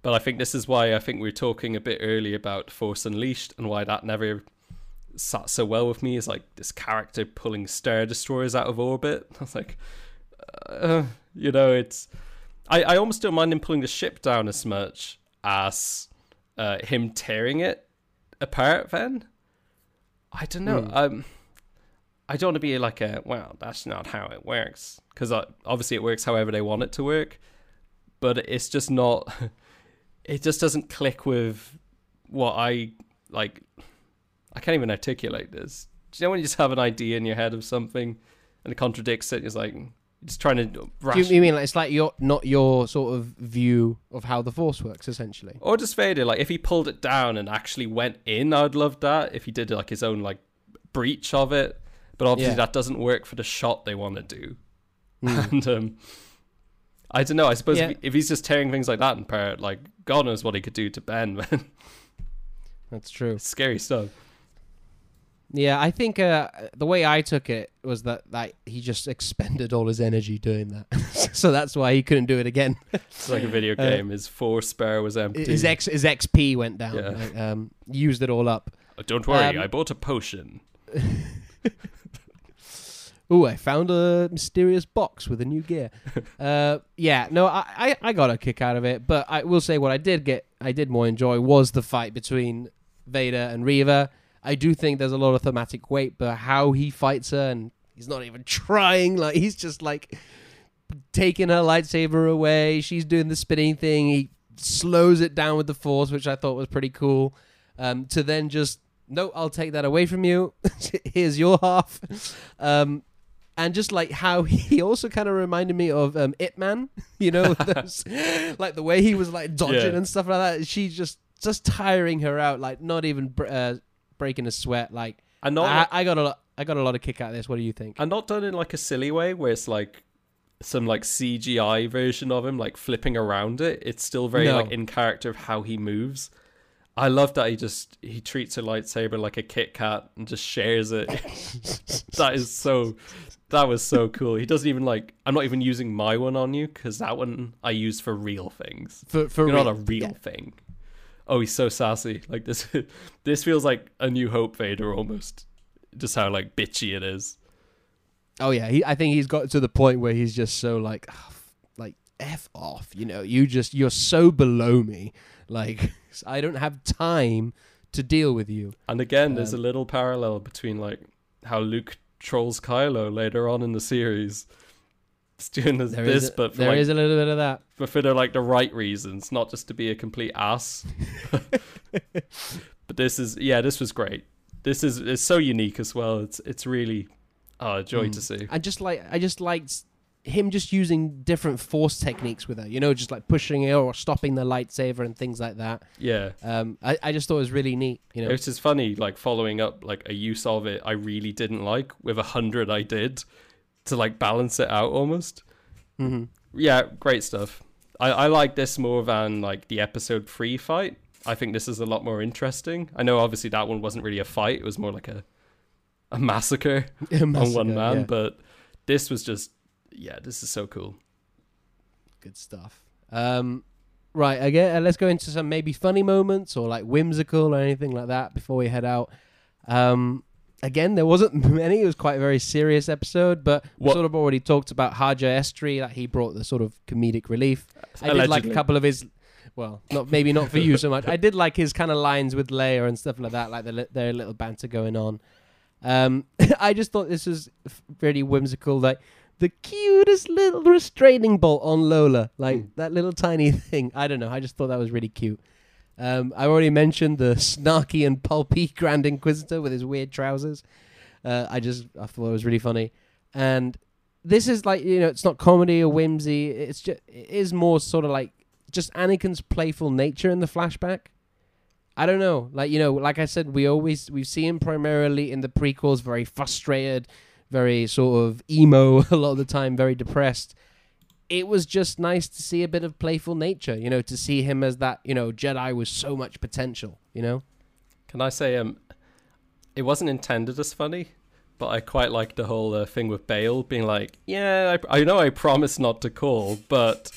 But I think this is why I think we were talking a bit earlier about Force Unleashed and why that never sat so well with me, is like this character pulling Star Destroyers out of orbit. I was like, uh, you know, it's... I, I almost don't mind him pulling the ship down as much as uh, him tearing it apart then. I don't know. Mm. Um, I don't want to be like a, well, that's not how it works. Because obviously it works however they want it to work. But it's just not... It just doesn't click with what I, like... I can't even articulate this. Do you know when you just have an idea in your head of something and it contradicts it? It's like... Just trying to. Ration. Do you mean like it's like your not your sort of view of how the Force works, essentially? Or just Vader, like if he pulled it down and actually went in, I'd love that. If he did like his own like breach of it, but obviously yeah. that doesn't work for the shot they want to do. Mm. And um, I don't know. I suppose yeah. if he's just tearing things like that in part, like God knows what he could do to Ben. Man. That's true. It's scary stuff. Yeah, I think uh, the way I took it was that like, he just expended all his energy doing that. So that's why he couldn't do it again. It's like a video game. Uh, his force bar was empty. His, X, his X P went down. Yeah. Like, um, used it all up. Oh, don't worry, um, I bought a potion. Ooh, I found a mysterious box with a new gear. uh, yeah, no, I, I, I got a kick out of it. But I will say what I did get, I did more enjoy was the fight between Vader and Reva. I do think there's a lot of thematic weight, but how he fights her, and he's not even trying. Like he's just like taking her lightsaber away. She's doing the spinning thing. He slows it down with the Force, which I thought was pretty cool. Um, to then just, no, I'll take that away from you. Here's your half. Um, and just like how he also kind of reminded me of um, Ip Man, you know, those, like the way he was like dodging yeah. and stuff like that. She's just, just tiring her out, like not even... Uh, breaking a sweat, like and not, I, I got a lot I got a lot of kick out of this. What do you think? And not done in like a silly way where it's like some like C G I version of him like flipping around it. It's still very no. like in character of how he moves. I love that he just he treats a lightsaber like a Kit Kat and just shares it. That is so that was so cool. He doesn't even like I'm not even using my one on you because that one I use for real things. For for You're real. Not a real yeah. thing. Oh, he's so sassy. Like this, this feels like A New Hope Vader almost. Just how like bitchy it is. Oh yeah, he, I think he's got to the point where he's just so like, oh, f- like f off. You know, you just you're so below me. Like I don't have time to deal with you. And again, um, there's a little parallel between like how Luke trolls Kylo later on in the series. It's doing this, there this a, but for there like, is a little bit of that. But for the, like the right reasons, not just to be a complete ass. But this is yeah, this was great. This is it's so unique as well. It's it's really oh, a joy mm. to see. I just like I just liked him just using different force techniques with her, you know, just like pushing her or stopping the lightsaber and things like that. Yeah. Um I, I just thought it was really neat, you know. It's just funny, like following up like a use of it I really didn't like with a hundred I did. To like balance it out almost. Mm-hmm. Yeah, great stuff. I, I like this more than like the episode three fight. I think this is a lot more interesting. I know obviously that one wasn't really a fight. It was more like a a massacre, a massacre on one man. Yeah. But this was just, yeah, this is so cool. Good stuff. Um, right, I guess, uh, let's go into some maybe funny moments or like whimsical or anything like that before we head out. Um Again, there wasn't many. It was quite a very serious episode, but we what? sort of already talked about Haja Estri, that like he brought the sort of comedic relief. Allegedly. I did like a couple of his, well, not maybe not for you so much. I did like his kind of lines with Leia and stuff like that, like the, their little banter going on. Um, I just thought this was really whimsical, like the cutest little restraining bolt on Lola, like mm. that little tiny thing. I don't know. I just thought that was really cute. Um, I already mentioned the snarky and pulpy Grand Inquisitor with his weird trousers. Uh, I just I thought it was really funny, and this is like you know it's not comedy or whimsy. It's just it is more sort of like just Anakin's playful nature in the flashback. I don't know. Like, you know, like I said, we always, we see him primarily in the prequels, very frustrated, very sort of emo a lot of the time, very depressed. It was just nice to see a bit of playful nature, you know, to see him as that, you know, Jedi with so much potential, you know? Can I say, um, it wasn't intended as funny, but I quite like the whole uh, thing with Bail being like, yeah, I, I know I promised not to call, but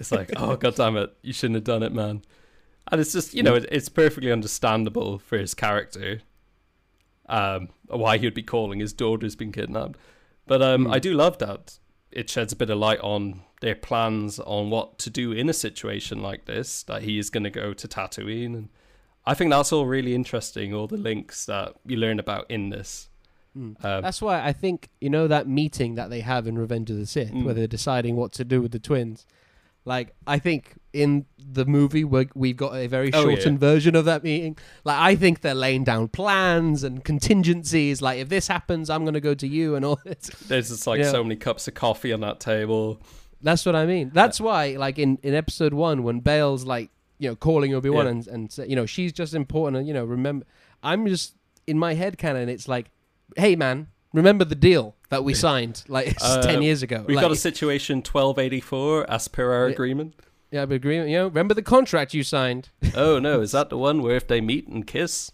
it's like, oh, God damn it, you shouldn't have done it, man. And it's just, you know, it, it's perfectly understandable for his character um, why he would be calling. His daughter's been kidnapped. But um, mm. I do love that. It sheds a bit of light on their plans on what to do in a situation like this, that he is going to go to Tatooine. And I think that's all really interesting, all the links that you learn about in this. Mm. Um, that's why I think, you know, that meeting that they have in Revenge of the Sith mm. where they're deciding what to do with the twins, like, I think in the movie we're, we've got a very oh, shortened yeah. version of that meeting. Like, I think they're laying down plans and contingencies, like, if this happens I'm going to go to you and all this. There's just like, you know, so many cups of coffee on that table. That's what I mean. That's yeah. why, like, in, in episode one when Bail's like, you know, calling Obi-Wan yeah. and, and you know, she's just important, and, you know, remember, I'm just in my head canon, it's like, hey man, remember the deal that we signed like uh, ten years ago. We've like, got a situation twelve eighty-four as per our yeah, agreement. Yeah, but agreement. You know, remember the contract you signed. Oh no, is that the one where if they meet and kiss?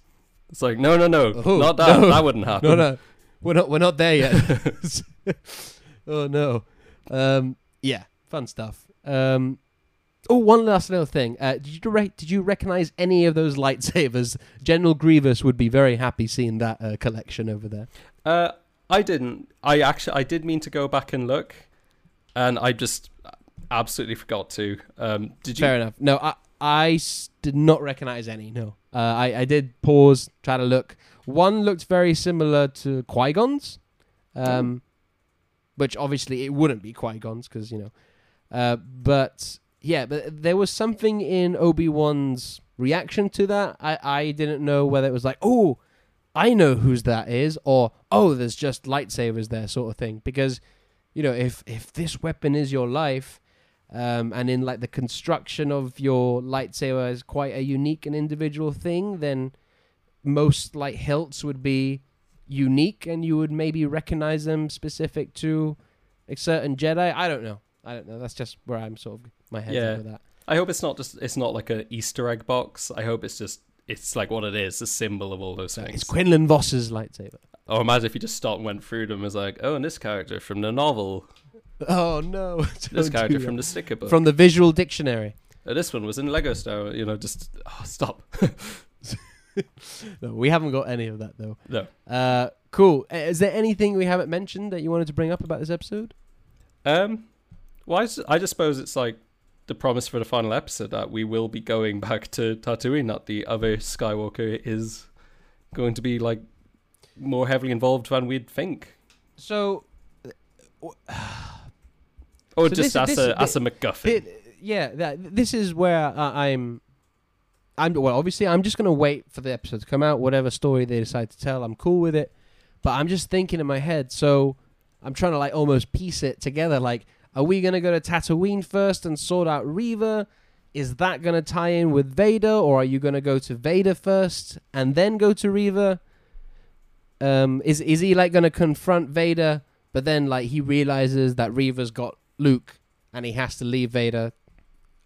It's like no, no, no, oh, not that. No, that wouldn't happen. No, no, we're not. We're not there yet. Oh no. Um, yeah, fun stuff. Um, oh, one last little thing. Uh, did you direct, Did you recognize any of those lightsabers? General Grievous would be very happy seeing that uh, collection over there. Uh, I didn't. I actually, I did mean to go back and look, and I just absolutely forgot to. Um, did you? Fair enough. No, I, I s- did not recognize any. No, uh, I, I did pause, try to look. One looked very similar to Qui-Gon's, um, mm. which obviously it wouldn't be Qui-Gon's because, you know, uh, but yeah, but there was something in Obi-Wan's reaction to that. I, I didn't know whether it was like, oh, I know whose that is, or, oh, there's just lightsabers there, sort of thing. Because, you know, if, if this weapon is your life, um, and in, like, the construction of your lightsaber is quite a unique and individual thing, then most, like, hilts would be unique, and you would maybe recognize them specific to a certain Jedi. I don't know. I don't know. That's just where I'm sort of, my head's yeah. over that. I hope it's not just, it's not like an Easter egg box. I hope it's just, it's like what it is, the symbol of all those things. It's Quinlan Voss's lightsaber. Oh, imagine if you just stopped and went through them and was like, oh, and this character from the novel. Oh, no. This character from the sticker book. From the visual dictionary. Oh, this one was in Lego Star. You know, just, oh, stop. No, we haven't got any of that, though. No. Uh, cool. Is there anything we haven't mentioned that you wanted to bring up about this episode? Um, well, I just, I just suppose it's like, the promise for the final episode that we will be going back to Tatooine, that the other Skywalker is going to be like more heavily involved than we'd think. So, or so just this, as this, a this, as a MacGuffin. It, yeah, that, this is where uh, I'm. I'm well, obviously, I'm just gonna wait for the episode to come out. Whatever story they decide to tell, I'm cool with it. But I'm just thinking in my head, so I'm trying to like almost piece it together, like. Are we going to go to Tatooine first and sort out Reva? Is that going to tie in with Vader? Or are you going to go to Vader first and then go to Reva? Um, is is he like going to confront Vader, but then like he realizes that Reva's got Luke and he has to leave Vader?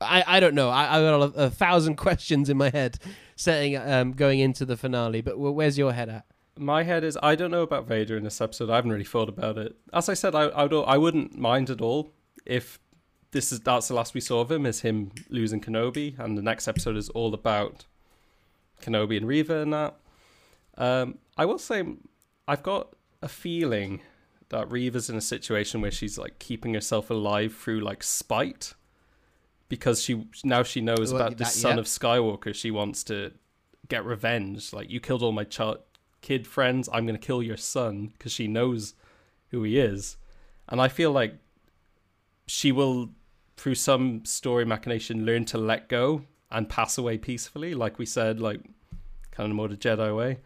I, I don't know. I, I've got a, a thousand questions in my head setting um, going into the finale. But where's your head at? My head is, I don't know about Vader in this episode. I haven't really thought about it. As I said, I I, don't, I wouldn't mind at all if this is that's the last we saw of him, is him losing Kenobi, and the next episode is all about Kenobi and Reva and that. Um, I will say, I've got a feeling that Reva's in a situation where she's like keeping herself alive through like spite, because she now she knows well, about the yeah. son of Skywalker. She wants to get revenge. Like, you killed all my child. Kid friends, I'm going to kill your son, because she knows who he is. And I feel like she will, through some story machination, learn to let go and pass away peacefully, like we said, like kind of more the Jedi way.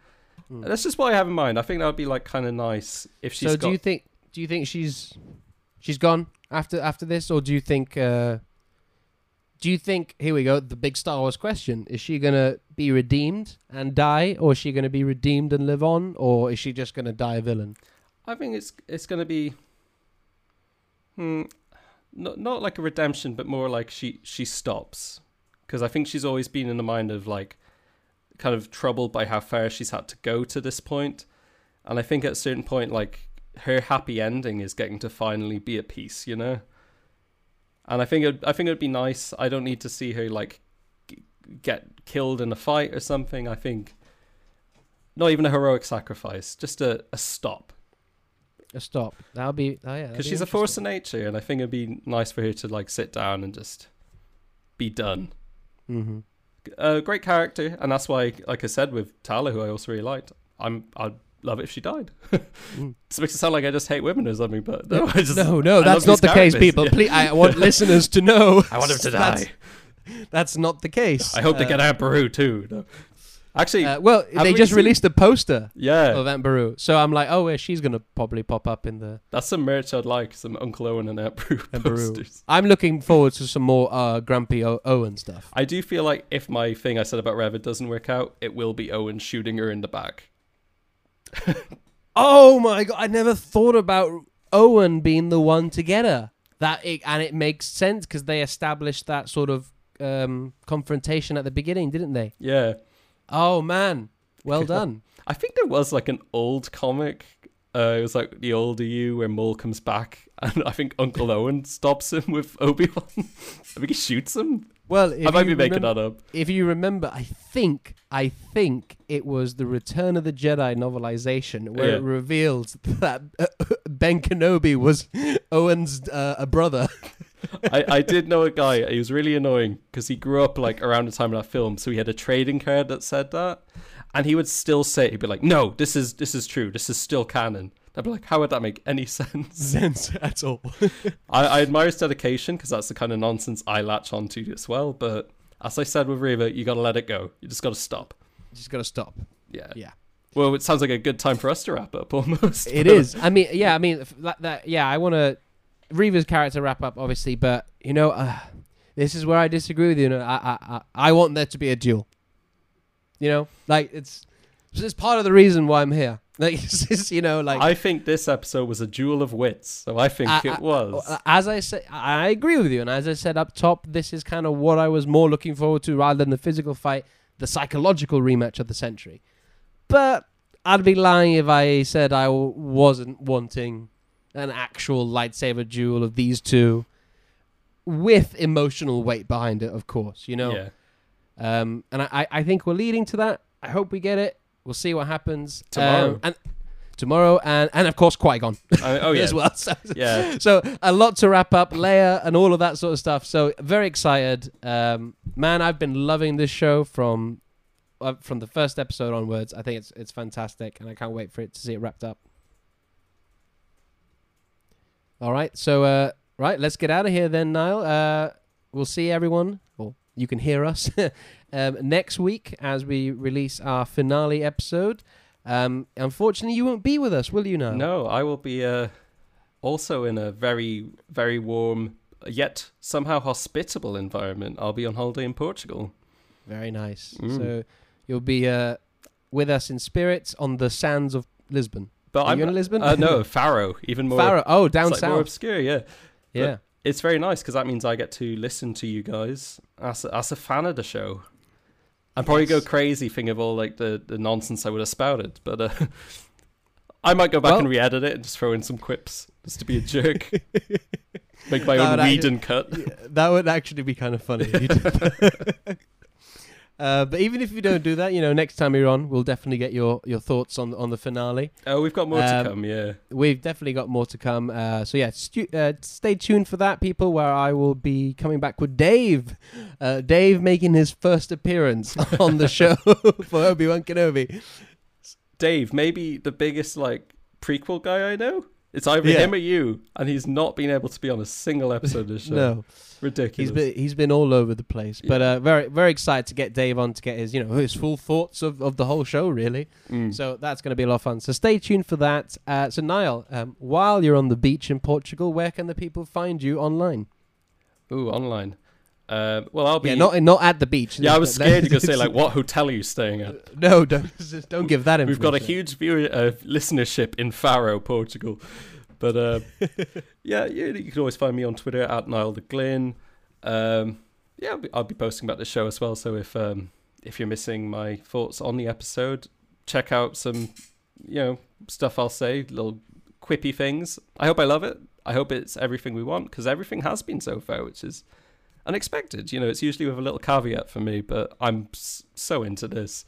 Mm. That's just what I have in mind. I think that would be like kind of nice if she's. So do got... you think? Do you think she's she's gone after after this, or do you think uh, do you think, here we go, the big Star Wars question, is she going to be redeemed and die, or is she going to be redeemed and live on, or is she just going to die a villain? I think it's it's going to be hmm, not not like a redemption, but more like she, she stops. Because I think she's always been in the mind of, like, kind of troubled by how far she's had to go to this point. And I think at a certain point, like, her happy ending is getting to finally be at peace, you know? And I think it, I think it would be nice. I don't need to see her, like, g- get killed in a fight or something. I think not even a heroic sacrifice, just a, a stop. A stop. That'll be... Oh yeah. Because she's a force of nature, and I think it'd be nice for her to, like, sit down and just be done. Mm-hmm. A great character, and that's why, like I said, with Tala, who I also really liked, I'm, I'd love it if she died. Mm. It makes it sound like I just hate women or something, but no, I just, no, no, that's not the case, people. Yeah. Please, I want listeners to know. I want them to die. That's, that's not the case. I hope uh, they get Aunt Beru too. No. Actually, uh, well, they we just seen... released a poster yeah. of Aunt Beru, so I'm like, oh, yeah, she's gonna probably pop up in the. That's some merch I'd like, some Uncle Owen and Aunt Beru Aunt posters. Beru. I'm looking forward to some more uh, Grumpy o- Owen stuff. I do feel like if my thing I said about Reva doesn't work out, it will be Owen shooting her in the back. Oh my god! I never thought about Owen being the one to get her. That it, and it makes sense because they established that sort of um, confrontation at the beginning, didn't they? Yeah. Oh man, well done. I think there was like an old comic. Uh, it was like The Older You, where Maul comes back, and I think Uncle Owen stops him with Obi-Wan. I think he shoots him. Well, if I might be remember, making that up. If you remember, I think, I think it was the Return of the Jedi novelization where yeah. it revealed that Ben Kenobi was Owen's uh, a brother. I, I did know a guy. He was really annoying because he grew up like around the time of that film, so he had a trading card that said that, and he would still say, he'd be like, "No, this is this is true. This is still canon." I'd be like, how would that make any sense? Sense at all. I, I admire his dedication because that's the kind of nonsense I latch onto as well. But as I said with Reva, you got to let it go. You just got to stop. You just got to stop. Yeah. Yeah. Well, it sounds like a good time for us to wrap up almost. It is. I mean, yeah, I mean, that, that yeah, I want to... Reva's character wrap up, obviously, but, you know, uh, this is where I disagree with you. you know, I, I, I, I want there to be a duel. You know? Like, it's, it's part of the reason why I'm here. Like, you know, like I think this episode was a duel of wits, so I think I, it was. I, as I said, I agree with you, and as I said up top, this is kind of what I was more looking forward to rather than the physical fight, the psychological rematch of the century. But I'd be lying if I said I wasn't wanting an actual lightsaber duel of these two, with emotional weight behind it, of course, you know. Yeah. Um, and I, I think we're leading to that. I hope we get it. We'll see what happens tomorrow, um, and tomorrow, and, and of course Qui-Gon. I, oh yeah, as well. So, yeah. So a lot to wrap up, Leia, and all of that sort of stuff. So very excited, um, man. I've been loving this show from uh, from the first episode onwards. I think it's it's fantastic, and I can't wait for it to see it wrapped up. All right, so uh, right, let's get out of here then, Niall. Uh, we'll see everyone. Or you can hear us um, next week as we release our finale episode. Um, unfortunately, you won't be with us, will you, Niall? No, I will be uh, also in a very, very warm, yet somehow hospitable environment. I'll be on holiday in Portugal. Very nice. Mm. So you'll be uh, with us in spirit on the sands of Lisbon. But Are I'm, you in Lisbon? Uh, no, Faro, even more. Faro, oh, down it's south. Like more obscure, yeah. Yeah. But it's very nice because that means I get to listen to you guys as a, as a fan of the show. I'd probably yes. go crazy thinking of all like the, the nonsense I would have spouted, but uh, I might go back well, and re-edit it and just throw in some quips just to be a jerk. Make my own Whedon cut. Yeah, that would actually be kind of funny. Uh, but even if you don't do that, you know, next time you're on, we'll definitely get your, your thoughts on on the finale. Oh, we've got more um, to come, yeah. We've definitely got more to come. Uh, so yeah, stu- uh, stay tuned for that, people, where I will be coming back with Dave. Uh, Dave making his first appearance on the show for Obi-Wan Kenobi. Dave, maybe the biggest, like, prequel guy I know? It's either yeah. him or you, and he's not been able to be on a single episode of the show. No. Ridiculous. He's been, he's been all over the place. Yeah. But uh, very very excited to get Dave on to get his, you know, his full thoughts of, of the whole show, really. Mm. So that's going to be a lot of fun. So stay tuned for that. Uh, so, Niall, um, while you're on the beach in Portugal, where can the people find you online? Ooh, online. Uh, well, I'll be... Yeah, not, not at the beach. Yeah, I was scared you were going to say, like, what hotel are you staying at? No, don't, don't give that information. We've got a huge viewer, uh, listenership in Faro, Portugal. But, uh, yeah, you, you can always find me on Twitter, at Niall Glynn. Um, yeah, I'll be, I'll be posting about the show as well. So if um, if you're missing my thoughts on the episode, check out some, you know, stuff I'll say, little quippy things. I hope I love it. I hope it's everything we want, because everything has been so far, which is... unexpected, you know. It's usually with a little caveat for me, but I'm so into this.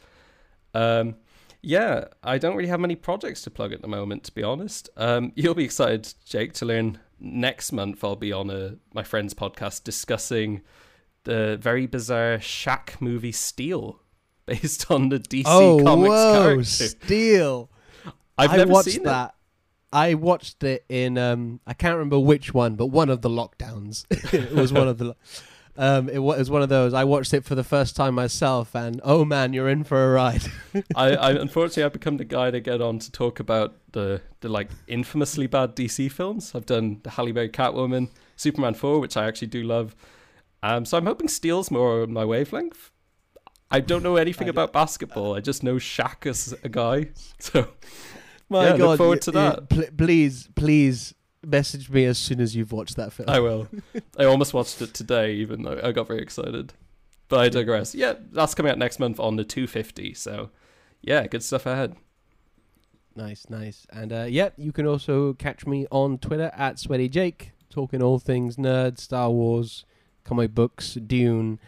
Um, yeah, I don't really have many projects to plug at the moment, to be honest. Um, you'll be excited, Jake, to learn next month I'll be on a my friend's podcast discussing the very bizarre Shaq movie Steel, based on the D C oh, Comics whoa, character Steel. I've I never watched seen that. It. I watched it in, um, I can't remember which one, but one of the lockdowns. It was one of the, um, it was one of those. I watched it for the first time myself, and oh man, you're in for a ride. I, I unfortunately, I've become the guy to get on to talk about the, the like infamously bad D C films. I've done the Halle Berry Catwoman, Superman four, which I actually do love. Um, so I'm hoping Steel's more on my wavelength. I don't know anything I about basketball. I just know Shaq as a guy, so... My yeah, God, look forward to that. Yeah, pl- please, please message me as soon as you've watched that film. I will. I almost watched it today, even though I got very excited. But I digress. Yeah, that's coming out next month on the two fifty. So, yeah, good stuff ahead. Nice, nice. And, uh, yeah, you can also catch me on Twitter at SweatyJake, talking all things nerd, Star Wars, comic books, Dune,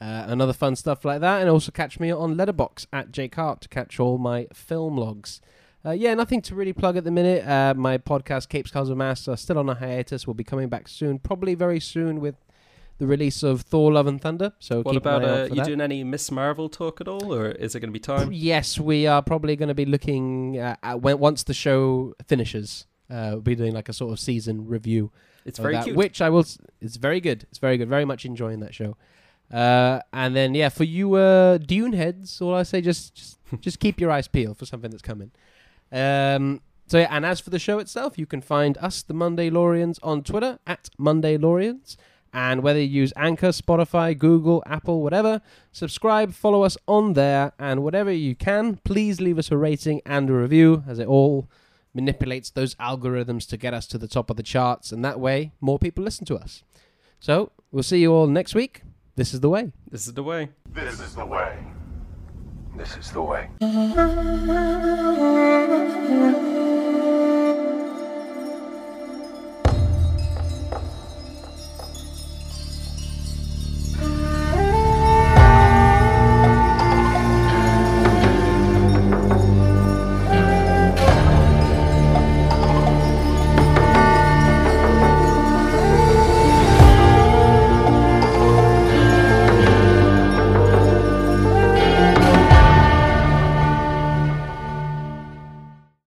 uh, and other fun stuff like that. And also catch me on Letterboxd at Jake Hart to catch all my film logs. Uh, yeah, nothing to really plug at the minute. Uh, my podcast, Capes, Cars and Masks, are still on a hiatus. We'll be coming back soon, probably very soon, with the release of Thor, Love and Thunder. So what keep about, an eye uh, out for you that. Doing any Miss Marvel talk at all, or is it going to be time? Yes, we are probably going to be looking uh, at when, once the show finishes. Uh, we'll be doing like a sort of season review. It's very that, cute. Which I will... It's very good. It's very good. Very much enjoying that show. Uh, and then, yeah, for you uh, Dune heads, all I say, just just, just keep your eyes peeled for something that's coming. Um, so yeah, and as for the show itself, you can find us, the Mondaylorians, on Twitter at Mondaylorians, and whether you use Anchor, Spotify, Google, Apple, whatever, subscribe, follow us on there, and whatever you can, please leave us a rating and a review, as it all manipulates those algorithms to get us to the top of the charts, and that way more people listen to us. So we'll see you all next week. This is the way. This is the way. This is the way. This is the way.